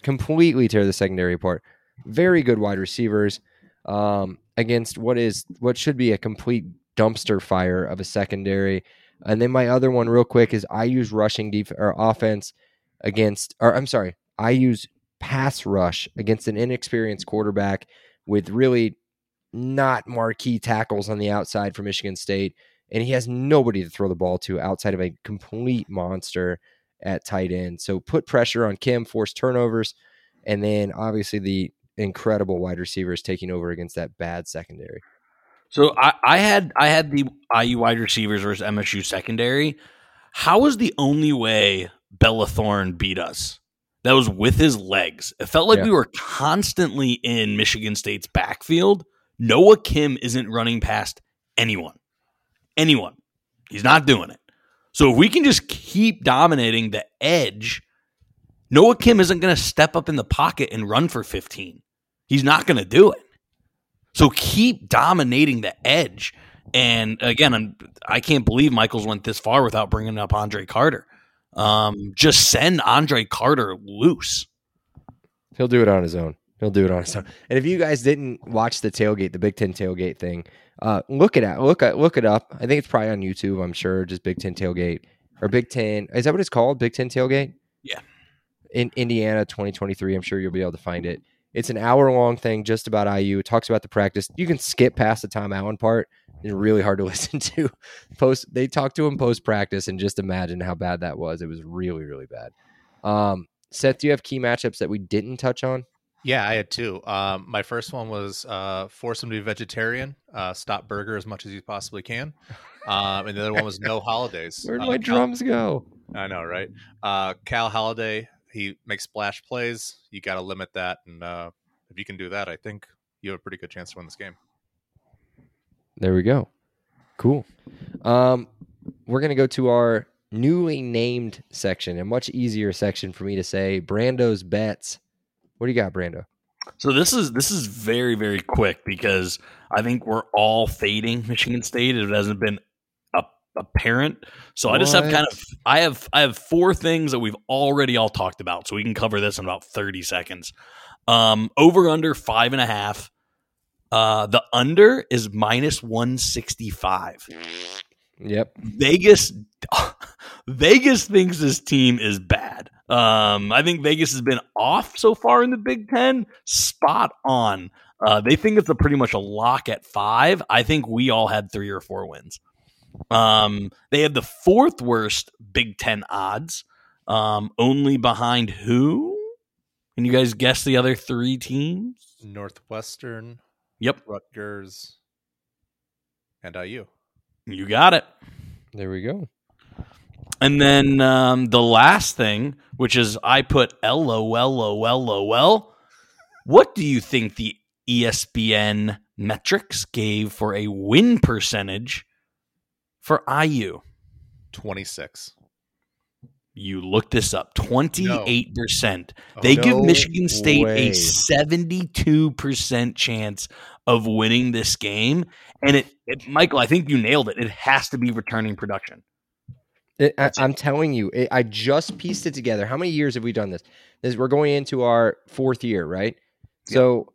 Completely tear the secondary apart. Very good wide receivers um, against what is what should be a complete dumpster fire of a secondary. And then my other one real quick is I use rushing def- or offense against, or I'm sorry, I use pass rush against an inexperienced quarterback with really not marquee tackles on the outside for Michigan State. And he has nobody to throw the ball to outside of a complete monster at tight end. So put pressure on Kim, force turnovers. And then obviously the incredible wide receivers taking over against that bad secondary. So I, I had I had the I U wide receivers versus M S U secondary. How was the only way Bella Thorne beat us? That was with his legs. It felt like yeah. we were constantly in Michigan State's backfield. Noah Kim isn't running past anyone. Anyone. He's not doing it. So if we can just keep dominating the edge, Noah Kim isn't going to step up in the pocket and run for fifteen. He's not going to do it. So keep dominating the edge. And again, I'm, I can't believe Michaels went this far without bringing up Andre Carter. Um, just send Andre Carter loose. He'll do it on his own. He'll do it on his own. And if you guys didn't watch the tailgate, the Big Ten tailgate thing, uh, look it at look at look it up. I think it's probably on YouTube. I'm sure just Big Ten tailgate or Big Ten. Is that what it's called? Big Ten tailgate. Yeah. In Indiana twenty twenty-three, I'm sure you'll be able to find it. It's an hour-long thing just about I U. It talks about the practice. You can skip past the Tom Allen part. It's really hard to listen to. Post, they talked to him post-practice, and just imagine how bad that was. It was really, really bad. Um, Seth, do you have key matchups that we didn't touch on? Yeah, I had two. Um, my first one was uh, force him to be vegetarian, uh, stop Berger as much as you possibly can. Um, and the other one was no holidays. Where do uh, my drums Cal- go? I know, right? Uh, Cal Haladay. He makes splash plays. You got to limit that. And uh, if you can do that, I think you have a pretty good chance to win this game. There we go. Cool. Um, we're going to go to our newly named section, a much easier section for me to say, Brando's Bets. What do you got, Brando? So this is this is very, very quick because I think we're all fading Michigan State. It hasn't been apparent. So what? I just have kind of I have I have four things that we've already all talked about. So we can cover this in about thirty seconds. Um, over under five and a half. Uh, the under is minus one sixty five. Yep. Vegas Vegas thinks this team is bad. Um, I think Vegas has been off so far in the Big Ten. Spot on. Uh, they think it's a pretty much a lock at five. I think we all had three or four wins. Um, they have the fourth worst Big Ten odds, um, only behind who? Can you guys guess the other three teams? Northwestern, yep, Rutgers, and I U. You got it. There we go. And then um, the last thing, which is I put LOL. What do you think the E S P N metrics gave for a win percentage for I U? twenty-six. You looked this up. twenty-eight percent. No. They no give Michigan State way. a seventy-two percent chance of winning this game. And it, it, Michael, I think you nailed it. It has to be returning production. It, I, I'm telling you, it, I just pieced it together. How many years have we done this? This we're going into our fourth year, right? Yeah. So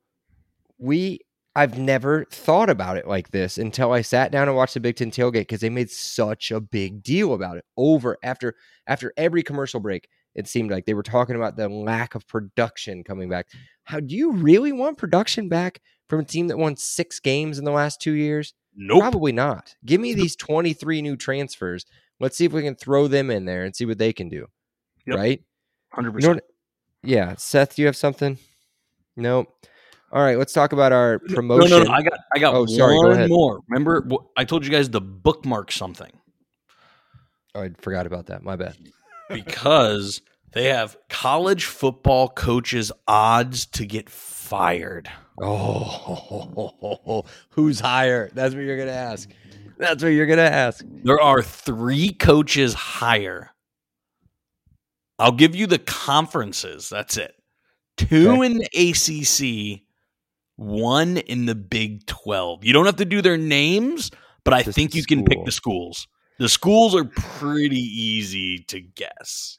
we, I've never thought about it like this until I sat down and watched the Big Ten tailgate, because they made such a big deal about it over after after every commercial break. It seemed like they were talking about the lack of production coming back. How do you really want production back from a team that won six games in the last two years? Nope. Probably not. Give me these twenty-three new transfers. Let's see if we can throw them in there and see what they can do. Yep. Right? one hundred percent. You know what, yeah. Seth, do you have something? No. All right, let's talk about our promotion. No, no, no. I got, I got oh, sorry, one go ahead. more. Remember, I told you guys to bookmark something. Oh, I forgot about that. My bad. Because they have college football coaches' odds to get fired. Oh, who's higher? That's what you're going to ask. That's what you're going to ask. There are three coaches higher. I'll give you the conferences. That's it. Two okay. in the A C C, one in the Big twelve. You don't have to do their names, but I Just think you school. can pick the schools. The schools are pretty easy to guess.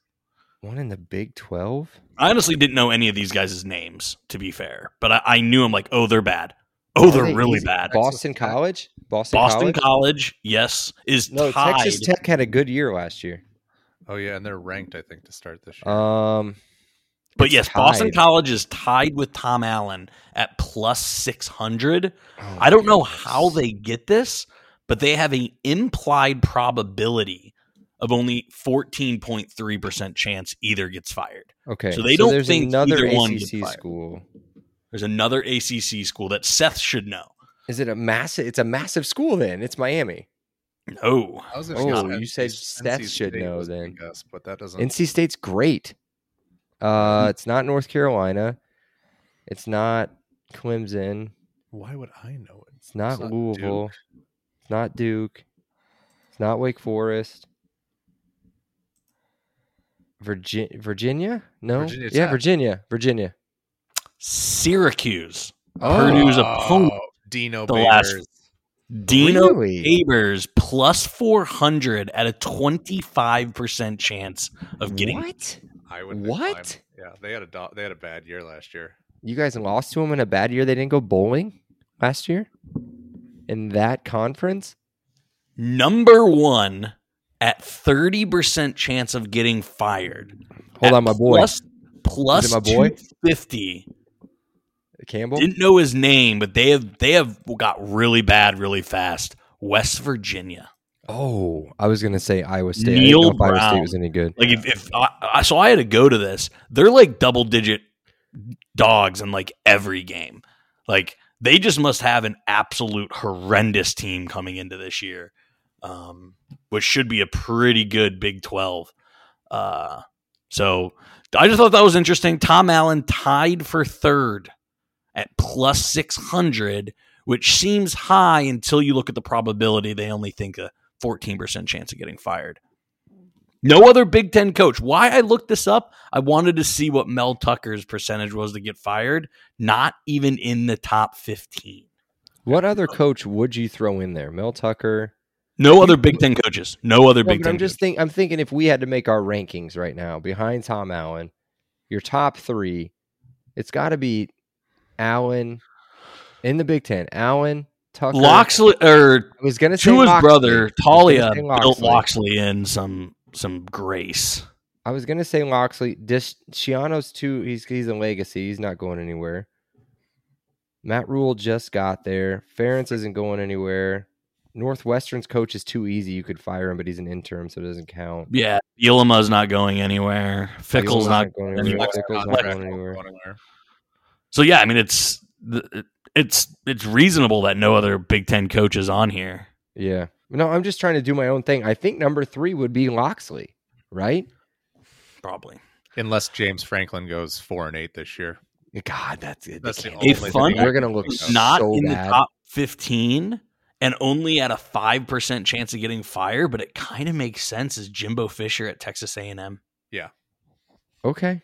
One in the Big twelve? I honestly didn't know any of these guys' names, to be fair. But I, I knew I'm like, oh, they're bad. Oh, they're they really easy? bad. Boston College? Boston, Boston College? College, yes, is no, tied. Texas Tech had a good year last year. Oh, yeah, and they're ranked, I think, to start this year. Um, But yes, tied. Boston College is tied with Tom Allen at plus six hundred. Oh, I don't know goodness. how they get this, but they have an implied probability of only fourteen point three percent chance either gets fired. Okay. So they so don't think another either A C C one gets fired. School. There's another A C C school that Seth should know. Is it a massive? It's a massive school then. It's Miami. No. I was oh, you said Seth should know then. Us, but that doesn't. N C State's great. Uh, it's not North Carolina. It's not Clemson. Why would I know it? It's not, it's not Louisville. Duke. It's not Duke. It's not Wake Forest. Virgi- Virginia? No. Virginia yeah, Virginia. Virginia. Syracuse. Oh. Purdue's opponent. Dino the Babers. Last, Dino really? Babers plus four hundred at a twenty-five percent chance of getting. What? I would what? Yeah, they had a do- they had a bad year last year. You guys lost to them in a bad year. They didn't go bowling last year in that conference. Number one at thirty percent chance of getting fired. Hold at on, my boy. Plus, plus my boy? two fifty. Campbell? Didn't know his name, but they have they have got really bad really fast. West Virginia. Oh, I was going to say Iowa State. Neil I didn't know if Brown. Iowa State was any good. Like if, if I, so I had to go to this. They're like double-digit dogs in like every game. Like they just must have an absolute horrendous team coming into this year, um, which should be a pretty good Big twelve. Uh, so I just thought that was interesting. Tom Allen tied for third at plus six hundred, which seems high until you look at the probability. They only think a fourteen percent chance of getting fired. No other Big Ten coach. Why I looked this up, I wanted to see what Mel Tucker's percentage was to get fired, not even in the top fifteen. What other coach would you throw in there? Mel Tucker? No other Big Ten coaches. No other no, Big Ten I'm just coaches. Think, I'm thinking if we had to make our rankings right now, behind Tom Allen, your top three, it's got to be Allen in the Big Ten. Allen, Tucker, Loxley, or I was gonna say Tua's Loxley. brother, Talia, Loxley. built Loxley in some some grace. I was gonna say Loxley. Dis- Shiano's too. He's he's a legacy. He's not going anywhere. Matt Rule just got there. Ferentz isn't going anywhere. Northwestern's coach is too easy. You could fire him, but he's an interim, so it doesn't count. Yeah, Bielema's not going anywhere. Fickle's not, not going anywhere. Fickle's not going anywhere. So yeah, I mean it's. It's it's reasonable that no other Big Ten coach is on here. Yeah, No, I'm just trying to do my own thing. I think number three would be Loxley, right? Probably. Unless James Franklin goes four and eight this year. God, that's it. That's the only fun. We're going to look not so in bad. The top fifteen and only at a five percent chance of getting fired, but it kind of makes sense as Jimbo Fisher at Texas A and M. Yeah. Okay.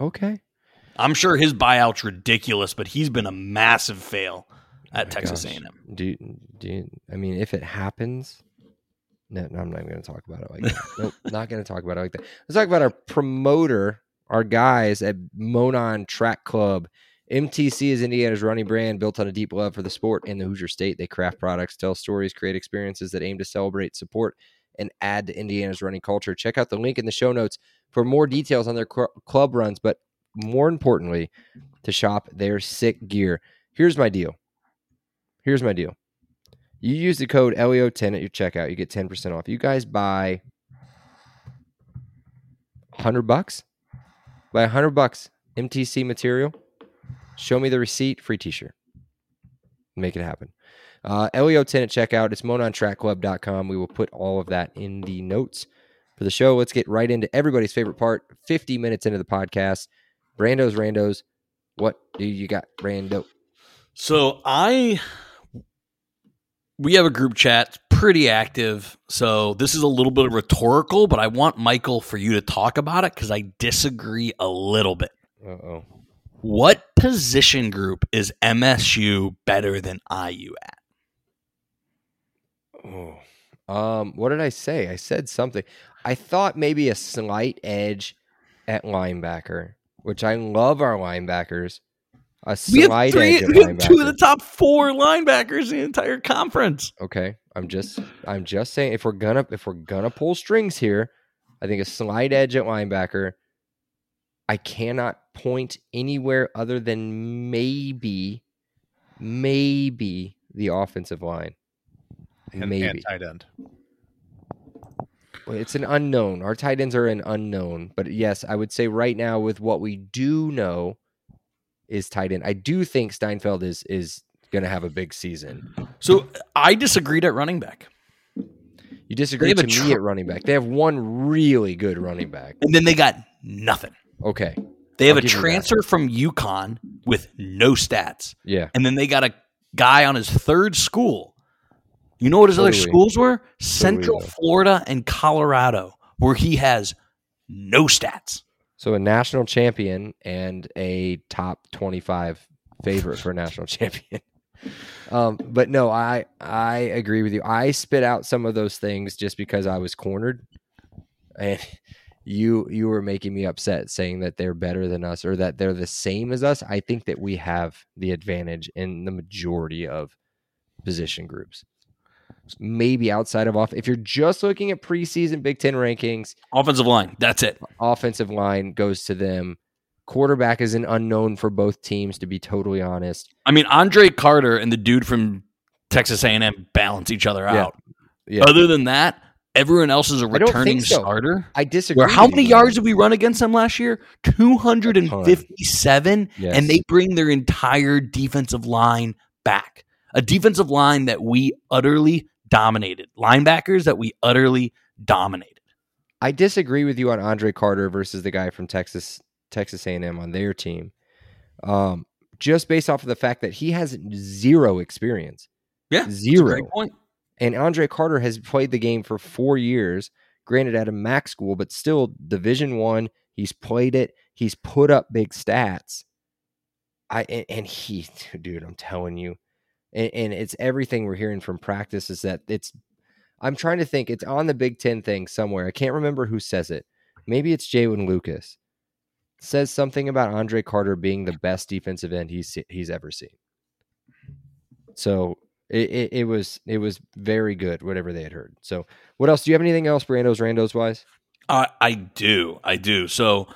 Okay. I'm sure his buyout's ridiculous, but he's been a massive fail at oh Texas gosh. A and M. Do do you, I mean, if it happens, no, no I'm not going to talk about it like that. Nope, not going to talk about it like that. Let's talk about our promoter, our guys at Monon Track Club. M T C is Indiana's running brand built on a deep love for the sport and the Hoosier State. They craft products, tell stories, create experiences that aim to celebrate, support, and add to Indiana's running culture. Check out the link in the show notes for more details on their cl- club runs, but more importantly, to shop their sick gear. Here's my deal. Here's my deal. You use the code L E O ten at your checkout. You get ten percent off. You guys buy one hundred bucks. Buy one hundred bucks M T C material. Show me the receipt. Free t-shirt. Make it happen. Uh, L E O ten at checkout. It's monon track club dot com. We will put all of that in the notes for the show. Let's get right into everybody's favorite part. fifty minutes into the podcast. Brando's Randos. What do you got, Brando? So I... We have a group chat, pretty active, so this is a little bit of rhetorical, but I want, Michael, for you to talk about it because I disagree a little bit. Uh-oh. What position group is M S U better than I U at? Oh, um, what did I say? I said something. I thought maybe a slight edge at linebacker, which I love our linebackers. A we have, three, we have two of the top four linebackers in the entire conference. Okay, I'm just, I'm just saying if we're gonna, if we're gonna pull strings here, I think a slight edge at linebacker. I cannot point anywhere other than maybe, maybe the offensive line, and, maybe and tight end. Well, it's an unknown. Our tight ends are an unknown, but yes, I would say right now with what we do know. Is tight end. I do think Steinfeld is is going to have a big season. So I disagreed at running back. You disagreed to tr- me at running back. They have one really good running back, and then they got nothing. Okay, they have I'll a transfer from UConn with no stats. Yeah, and then they got a guy on his third school. You know what his totally. other schools were? Central totally. Florida and Colorado, where he has no stats. So a national champion and a top twenty-five favorite for a national champion. Um, but no, I I agree with you. I spit out some of those things just because I was cornered. And you you were making me upset saying that they're better than us or that they're the same as us. I think that we have the advantage in the majority of position groups. Maybe outside of off. If you're just looking at preseason Big Ten rankings, offensive line, that's it. Offensive line goes to them. Quarterback is an unknown for both teams, to be totally honest. I mean, Andre Carter and the dude from Texas A and M balance each other yeah. out. Yeah. Other than that, everyone else is a returning I so. starter. I disagree. How many you, yards man. did we run against them last year? two hundred fifty-seven, yes. And they bring their entire defensive line back. A defensive line that we utterly dominated. Linebackers that we utterly dominated. I disagree with you on Andre Carter versus the guy from Texas Texas A and M on their team. Um, just based off of the fact that he has zero experience. Yeah, zero. That's a great point. And Andre Carter has played the game for four years, granted at a MAC school, but still Division I. He's played it. He's put up big stats. I and, and he, dude, I'm telling you. And, and it's everything we're hearing from practice is that it's, I'm trying to think, it's on the Big Ten thing somewhere. I can't remember who says it. Maybe it's Jaylin Lucas. It says something about Andre Carter being the best defensive end he's he's ever seen. So it, it, it was it was very good, whatever they had heard. So what else? Do you have anything else, Brando's Randos wise? Uh, I do. I do. So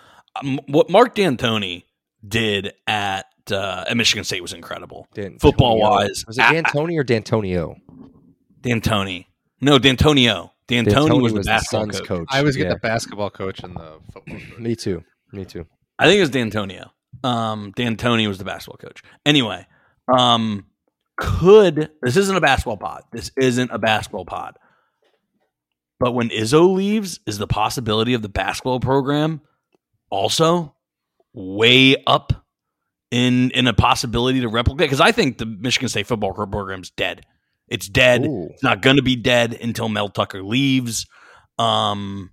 um, what Mark D'Antoni did at, Uh, at Michigan State was incredible. D'Antonio. Football-wise. Was it D'Antoni or D'Antonio? D'Antoni. No, D'Antonio. D'Antonio, D'Antonio was, was the basketball the coach. coach. I always yeah. get the basketball coach and the football coach. Me too. Me too. I think it was D'Antonio. Um, D'Antonio was the basketball coach. Anyway, um, could – this isn't a basketball pod. This isn't a basketball pod. But when Izzo leaves, is the possibility of the basketball program also way up in in a possibility to replicate? Because I think the Michigan State football program's dead. It's dead. Ooh. It's not going to be dead until Mel Tucker leaves. Um,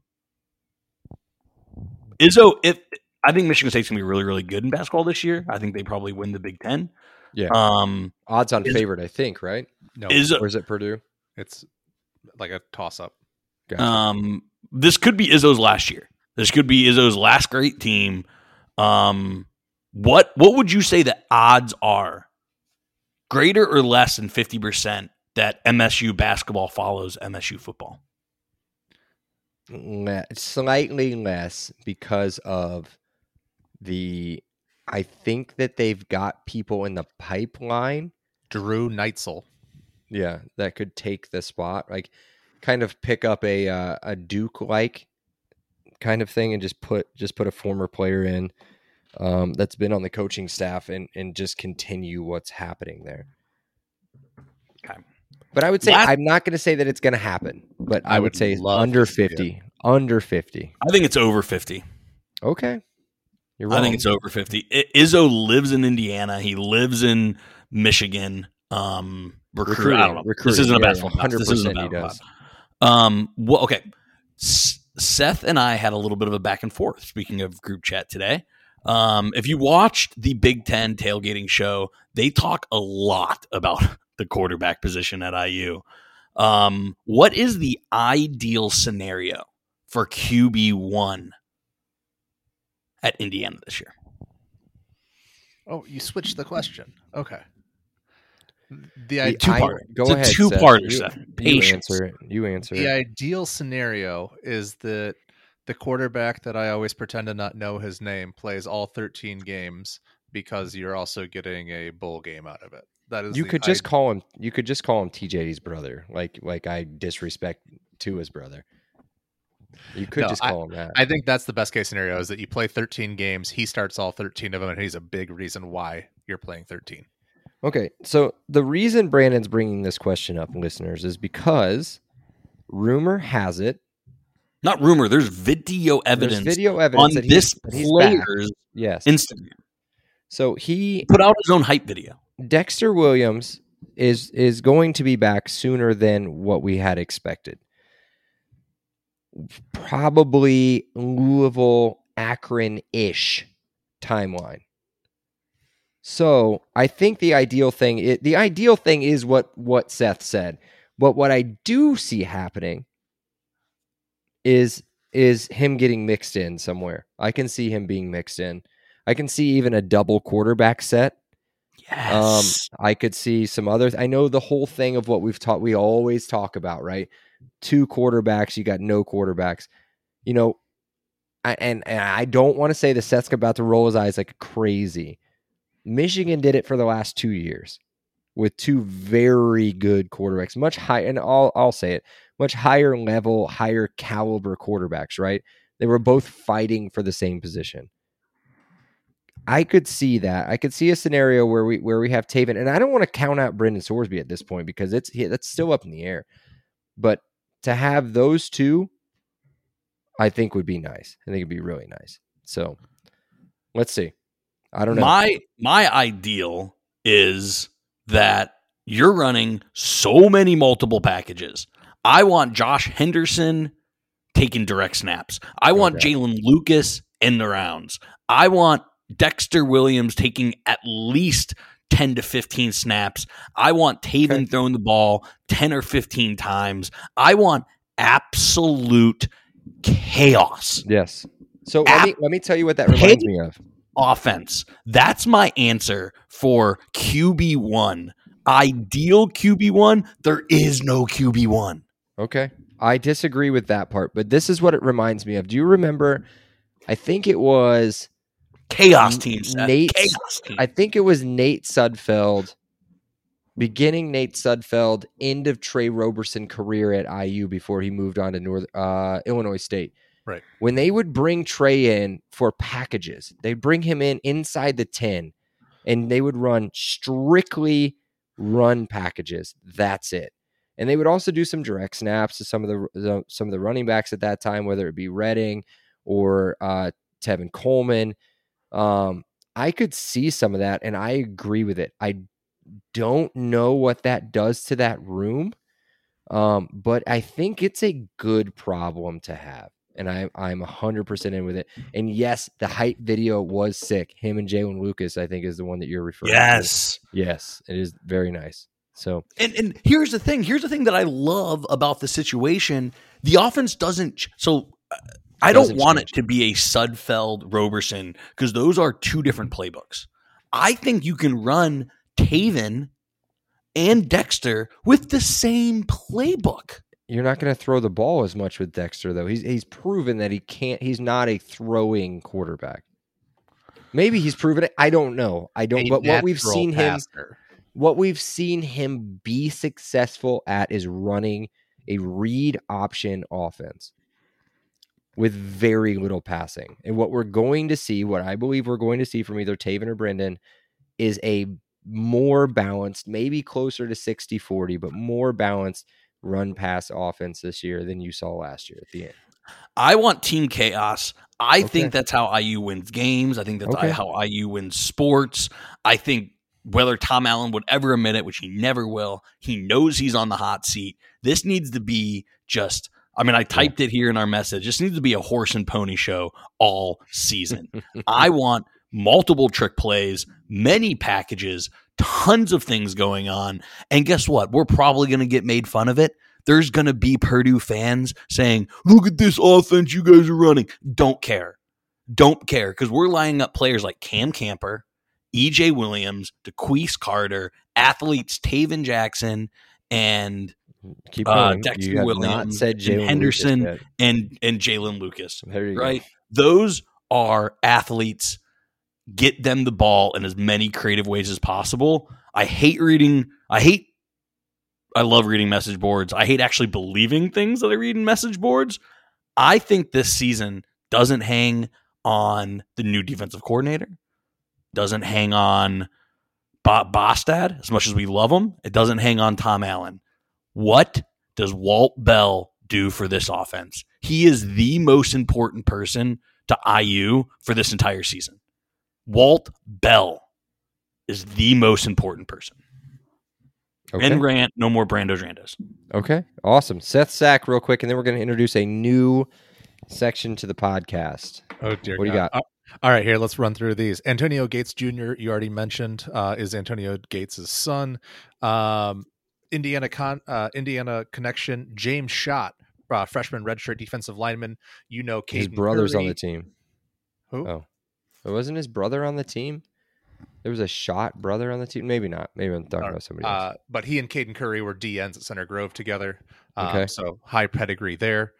Izzo, if I think Michigan State's going to be really, really good in basketball this year. I think they probably win the Big Ten. Yeah. Um, odds on is, favorite, I think, right? No. Is, or is it Purdue? It's like a toss-up. Gotcha. Um, this could be Izzo's last year. This could be Izzo's last great team. Um, what what would you say the odds are? Greater or less than fifty percent that M S U basketball follows M S U football? Le- slightly less because of the... I think that they've got people in the pipeline. Drew Neitzel. Yeah, that could take the spot. Like, kind of pick up a uh, a Duke-like kind of thing and just put just put a former player in um, that's been on the coaching staff and, and just continue what's happening there. Okay. But I would say, Last- I'm not going to say that it's going to happen, but I, I would, would say under fifty. Under fifty. I think it's over fifty. Okay. I think it's over fifty. Izzo lives in Indiana. He lives in Michigan. Um, recruit, recruiting. I don't know. Recruiting. This isn't a basketball yeah, one hundred percent This isn't a basketball um, well, okay. S- Seth and I had a little bit of a back and forth, speaking of group chat today. Um, if you watched the Big Ten tailgating show, they talk a lot about the quarterback position at I U. Um, what is the ideal scenario for Q B one? At Indiana this year. Oh, you switched the question. Okay. The, I- the two part. Go ahead. Two parters. You answer it. You answer it. The ideal scenario is that the quarterback that I always pretend to not know his name plays all thirteen games because you're also getting a bowl game out of it. That is. You could just call him. You could just call him T J's brother. Like like I disrespect to his brother. You could no, just call I, him that. I think that's the best case scenario is that you play thirteen games. He starts all thirteen of them, and he's a big reason why you're playing thirteen. Okay, so the reason Brandon's bringing this question up, listeners, is because rumor has it. Not rumor. There's video evidence, there's video evidence on that this player's yes. Instagram. So he put out his own hype video. Dexter Williams is is going to be back sooner than what we had expected. Probably Louisville, Akron-ish timeline. So I think the ideal thing, is, the ideal thing is what, what Seth said. But what I do see happening is is him getting mixed in somewhere. I can see him being mixed in. I can see even a double quarterback set. Yes. Um, I could see some other. I know the whole thing of what we've taught. We always talk about, right? Two quarterbacks, you got no quarterbacks, you know, I, and, and I don't want to say that Seth's about to roll his eyes like crazy. Michigan did it for the last two years with two very good quarterbacks, much higher, and I'll, I'll say it, much higher level, higher caliber quarterbacks, right? They were both fighting for the same position. I could see that. I could see a scenario where we where we have Taven, and I don't want to count out Brendan Sorsby at this point because it's that's still up in the air. But to have those two, I think would be nice. I think it'd be really nice. So let's see. I don't know. My my ideal is that you're running so many multiple packages. I want Josh Henderson taking direct snaps. I want okay. Jaylin Lucas in the rounds. I want Dexter Williams taking at least ten to fifteen snaps. I want Taven okay. throwing the ball ten or fifteen times. I want absolute chaos. Yes. So Ab- let me let me tell you what that reminds me of. Offense. That's my answer for Q B one. Ideal Q B one. There is no Q B one. Okay. I disagree with that part, but this is what it reminds me of. Do you remember? I think it was Chaos team, Nate, Chaos team. I think it was Nate Sudfeld, beginning Nate Sudfeld, end of Trey Roberson career at I U before he moved on to North uh, Illinois State. Right. When they would bring Trey in for packages, they'd bring him in inside the ten, and they would run strictly run packages. That's it. And they would also do some direct snaps to some of the, the some of the running backs at that time, whether it be Redding or uh, Tevin Coleman. Um, I could see some of that, and I agree with it. I don't know what that does to that room, um, but I think it's a good problem to have, and I, I'm one hundred percent in with it. And yes, the hype video was sick. Him and Jaylin Lucas, I think, is the one that you're referring yes. to. Yes. Yes, it is very nice. So, and and here's the thing. Here's the thing that I love about the situation. The offense doesn't – so uh, I doesn't don't want change. it to be a Sudfeld, Roberson, because those are two different playbooks. I think you can run Taven and Dexter with the same playbook. You're not going to throw the ball as much with Dexter, though. He's he's proven that he can't – he's not a throwing quarterback. Maybe he's proven it. I don't know. I don't – but what we've seen passer. him – What we've seen him be successful at is running a read option offense with very little passing. And what we're going to see, what I believe we're going to see from either Taven or Brendan, is a more balanced, maybe closer to sixty forty, but more balanced run pass offense this year than you saw last year at the end. I want team chaos. I okay. think that's how I U wins games. I think that's okay. how I U wins sports. I think whether Tom Allen would ever admit it, which he never will, he knows he's on the hot seat. This needs to be just, I mean, I typed it here in our message. This needs to be a horse and pony show all season. I want multiple trick plays, many packages, tons of things going on. And guess what? We're probably going to get made fun of it. There's going to be Purdue fans saying, look at this offense you guys are running. Don't care. Don't care. Because we're lining up players like Cam Camper, E J Williams, DeQuise Carter, athletes Taven Jackson, and Keep uh, Dexter you Williams, said and Henderson, and, and Jaylin Lucas. There you right? go. Those are athletes. Get them the ball in as many creative ways as possible. I hate reading. I hate. I love reading message boards. I hate actually believing things that I read in message boards. I think this season doesn't hang on the new defensive coordinator. Doesn't hang on Bostad, as much as we love him. It doesn't hang on Tom Allen. What does Walt Bell do for this offense? He is the most important person to I U for this entire season. Walt Bell is the most important person. Okay. And rant, no more Brando Drandos. Okay, awesome. Seth Sack, real quick, and then we're going to introduce a new section to the podcast. Oh, dear. What God. do you got? I- All right, here, let's run through these. Antonio Gates Junior, you already mentioned, uh, is Antonio Gates' son. Um, Indiana con, uh, Indiana connection, James Schott, uh, freshman redshirt defensive lineman. You know, Caden his brother's Curry. on the team. Who? Oh, it wasn't his brother on the team. There was a Schott brother on the team. Maybe not. Maybe I'm talking uh, about somebody else. Uh, but he and Caden Curry were D Ns at Center Grove together. Um, okay, so high pedigree there.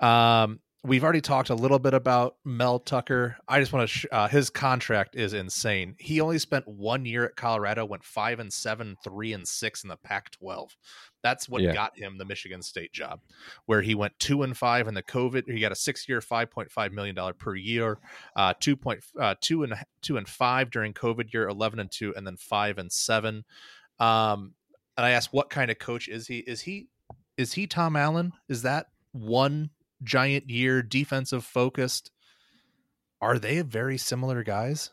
Um, We've already talked a little bit about Mel Tucker. I just want to, sh- uh, his contract is insane. He only spent one year at Colorado, went five and seven, three and six in the Pac twelve. That's what yeah. got him the Michigan State job, where he went two and five in the COVID. He got a six year, five point five million dollars per year, uh, two point uh, two and two and five during COVID year, eleven and two, and then five and seven. Um, and I asked, what kind of coach is he? Is he, is he Tom Allen? Is that one giant year defensive focused? Are they very similar guys?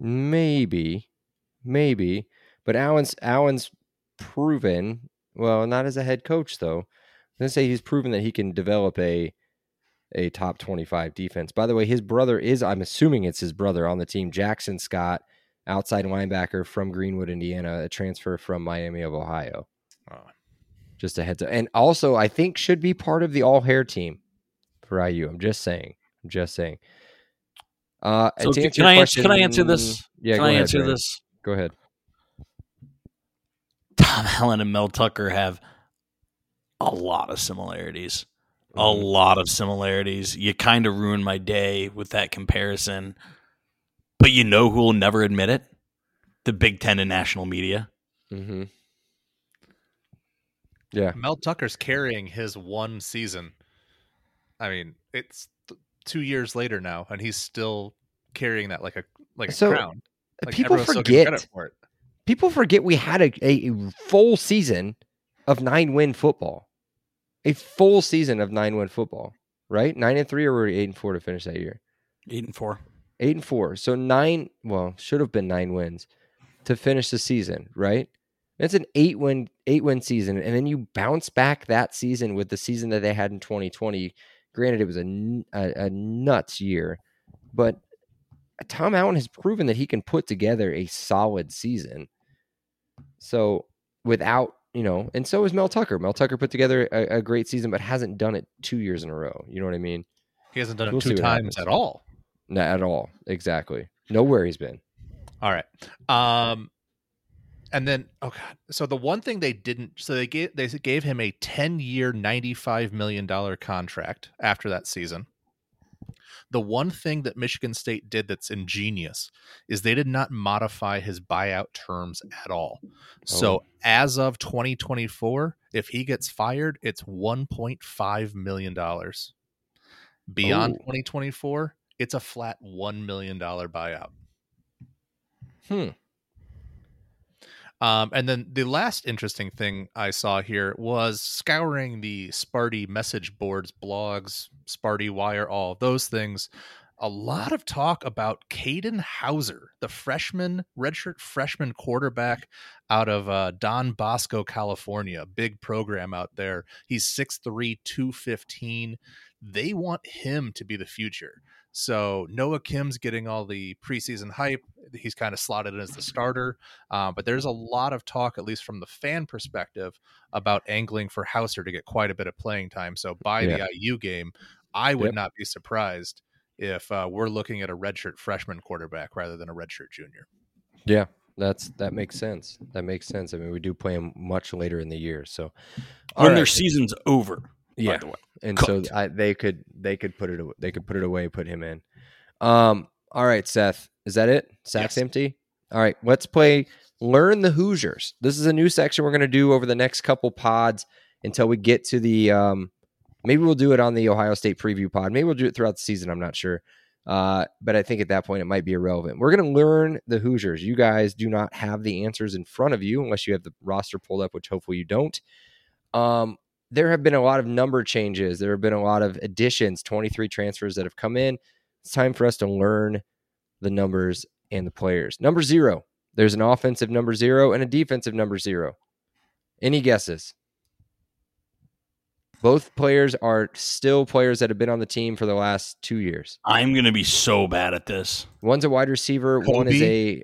Maybe, maybe, but Allen's Allen's proven, well, not as a head coach though. I'm gonna say he's proven that he can develop a a top twenty-five defense. By the way, his brother is, I'm assuming it's his brother on the team, Jackson Scott, outside linebacker from Greenwood, Indiana, a transfer from Miami of Ohio. Oh. Just a heads up. And also, I think should be part of the all-hair team for I U. I'm just saying. I'm just saying. Uh, so can, can, I question, answer, can I answer this? Yeah, can go I ahead, answer Grant. this? Go ahead. Tom Allen and Mel Tucker have a lot of similarities. Mm-hmm. A lot of similarities. You kind of ruined my day with that comparison. But you know who will never admit it? The Big Ten and national media. Mm-hmm. Yeah, Mel Tucker's carrying his one season. I mean, it's th- two years later now, and he's still carrying that like a like so a crown. Like people forget for it. people forget we had a, a full season of nine win football, a full season of nine win football, right? Nine and three, or were we eight and four to finish that year? Eight and four. Eight and four. So nine, well, should have been nine wins to finish the season, right? That's an eight win, eight win season. And then you bounce back that season with the season that they had in twenty twenty. Granted, it was a, a, a nuts year, but Tom Allen has proven that he can put together a solid season. So without, you know, and so is Mel Tucker. Mel Tucker put together a, a great season, but hasn't done it two years in a row. You know what I mean? He hasn't done we'll it two times at all. Not at all. Exactly. Nowhere he's been. All right. Um, and then, oh God. So the one thing they didn't, so they gave, they gave him a ten year, ninety-five million dollars contract after that season. The one thing that Michigan State did that's ingenious is they did not modify his buyout terms at all. Oh. So as of twenty twenty-four, if he gets fired, it's one point five million dollars. Beyond oh. twenty twenty-four, it's a flat one million dollars buyout. Hmm. Um, and then the last interesting thing I saw here was scouring the Sparty message boards, blogs, Sparty Wire, all those things. A lot of talk about Caden Hauser, the freshman, redshirt freshman quarterback out of uh, Don Bosco, California. Big program out there. He's six three, two fifteen. They want him to be the future. So Noah Kim's getting all the preseason hype. He's kind of slotted in as the starter. Uh, but there's a lot of talk, at least from the fan perspective, about angling for Hauser to get quite a bit of playing time. So by yeah. the I U game, I would yep. not be surprised if uh, we're looking at a redshirt freshman quarterback rather than a redshirt junior. Yeah, that's that makes sense. That makes sense. I mean, we do play him much later in the year. So when right. their season's over. Yeah, by the way. And Cooked. so I, they could they could put it they could put it away, put him in. Um, all right, Seth, is that it? Sack's yes. empty. All right, let's play Learn the Hoosiers. This is a new section we're going to do over the next couple pods until we get to the. Um, maybe we'll do it on the Ohio State preview pod. Maybe we'll do it throughout the season. I'm not sure, uh, but I think at that point it might be irrelevant. We're going to learn the Hoosiers. You guys do not have the answers in front of you unless you have the roster pulled up, which hopefully you don't. Um. There have been a lot of number changes. There have been a lot of additions, twenty-three transfers that have come in. It's time for us to learn the numbers and the players. Number zero. There's an offensive number zero and a defensive number zero. Any guesses? Both players are still players that have been on the team for the last two years. I'm going to be so bad at this. One's a wide receiver. Kobe? One is a...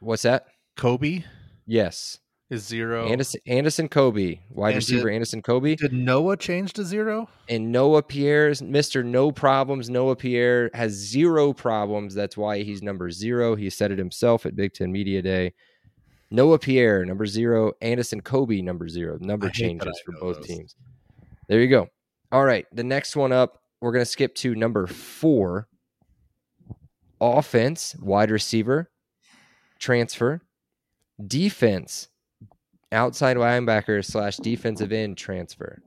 What's that? Kobe? Yes. Is zero. Anderson, Anderson Kobe, wide and receiver did, Anderson Kobe. Did Noah change to zero? And Noah Pierre's Mister No Problems. Noah Pierre has zero problems. That's why he's number zero. He said it himself at Big Ten Media Day. Noah Pierre, number zero. Anderson Kobe, number zero. Number I changes for both those. Teams. There you go. All right. The next one up, we're going to skip to number four. Offense, wide receiver, transfer, defense. Outside linebacker slash defensive end transfer.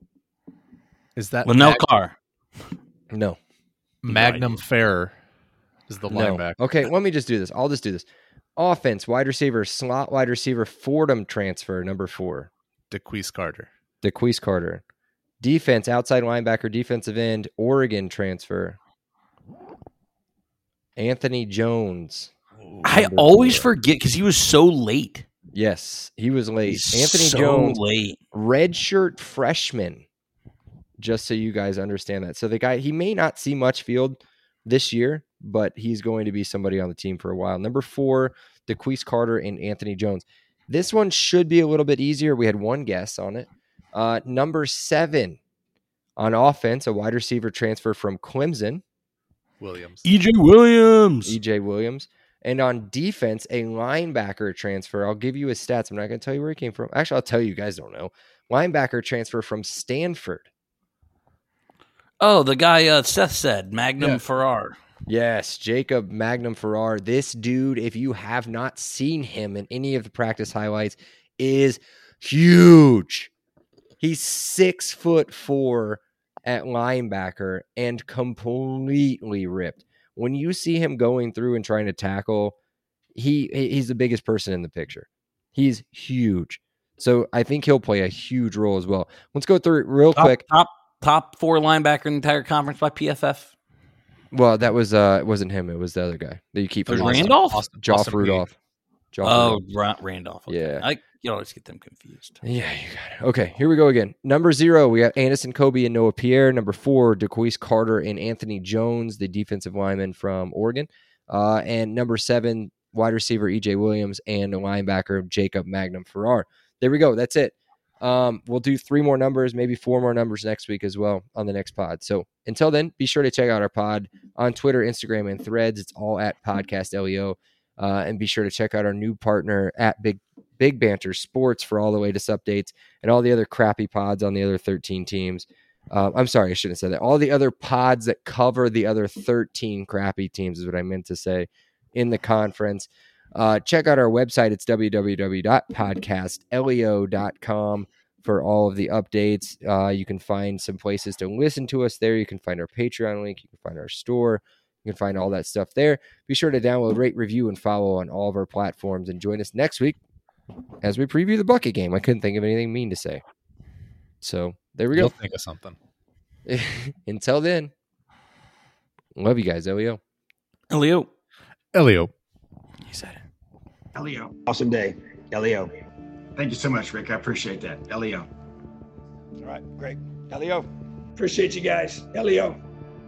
Is that Maliq Carr? No. Magnum Ferrer is the no. linebacker. Okay, let me just do this. I'll just do this. Offense, wide receiver, slot wide receiver, Fordham transfer, number four. DeQuise Carter. DeQuise Carter. Defense, outside linebacker, defensive end, Oregon transfer. Anthony Jones. I always four. forget because he was so late. Yes, he was late. He's Anthony so Jones, late. Redshirt freshman, just so you guys understand that. So the guy, he may not see much field this year, but he's going to be somebody on the team for a while. Number four, DeQuise Carter and Anthony Jones. This one should be a little bit easier. We had one guess on it. Uh, number seven, on offense, a wide receiver transfer from Clemson. Williams. E J Williams. E J Williams. And on defense, a linebacker transfer. I'll give you his stats. I'm not going to tell you where he came from. Actually, I'll tell you. You guys don't know. Linebacker transfer from Stanford. Oh, the guy uh, Seth said, Magnum yeah. Ferrer. Yes, Jacob Magnum Ferrer. This dude, if you have not seen him in any of the practice highlights, is huge. He's six foot four at linebacker and completely ripped. When you see him going through and trying to tackle, he he's the biggest person in the picture. He's huge. So I think he'll play a huge role as well. Let's go through it real top, quick. Top top four linebacker in the entire conference by P F F. Well, that was uh, it wasn't him. It was the other guy that you keep. It was Randolph? Austin, Joff Austin Rudolph. Joff oh, Rudolph. Randolph. Okay. Yeah. I, you always get them confused. Yeah, you got it. Okay, here we go again. Number zero, we got Anderson Coby and Noah Pierre. Number four, DeQuise Carter and Anthony Jones, the defensive lineman from Oregon. Uh, and number seven, wide receiver E J Williams and a linebacker Jacob Magnum Farrar. There we go. That's it. Um, we'll do three more numbers, maybe four more numbers next week as well on the next pod. So until then, be sure to check out our pod on Twitter, Instagram, and Threads. It's all at Podcast L E O. Uh, and be sure to check out our new partner at Big Big Banter Sports for all the latest updates and all the other crappy pods on the other thirteen teams. Uh, I'm sorry, I shouldn't have said that. All the other pods that cover the other thirteen crappy teams is what I meant to say in the conference. Uh, check out our website. It's w w w dot podcast leo dot com for all of the updates. Uh, you can find some places to listen to us there. You can find our Patreon link. You can find our store. You can find all that stuff there. Be sure to download, rate, review, and follow on all of our platforms. And join us next week as we preview the Bucket game. I couldn't think of anything mean to say. So there we go. You'll think of something. Until then, love you guys. Elio. Elio. Elio. You said it. Elio. Awesome day. Elio. Thank you so much, Rick. I appreciate that. Elio. All right. Great. Elio. Appreciate you guys. Elio.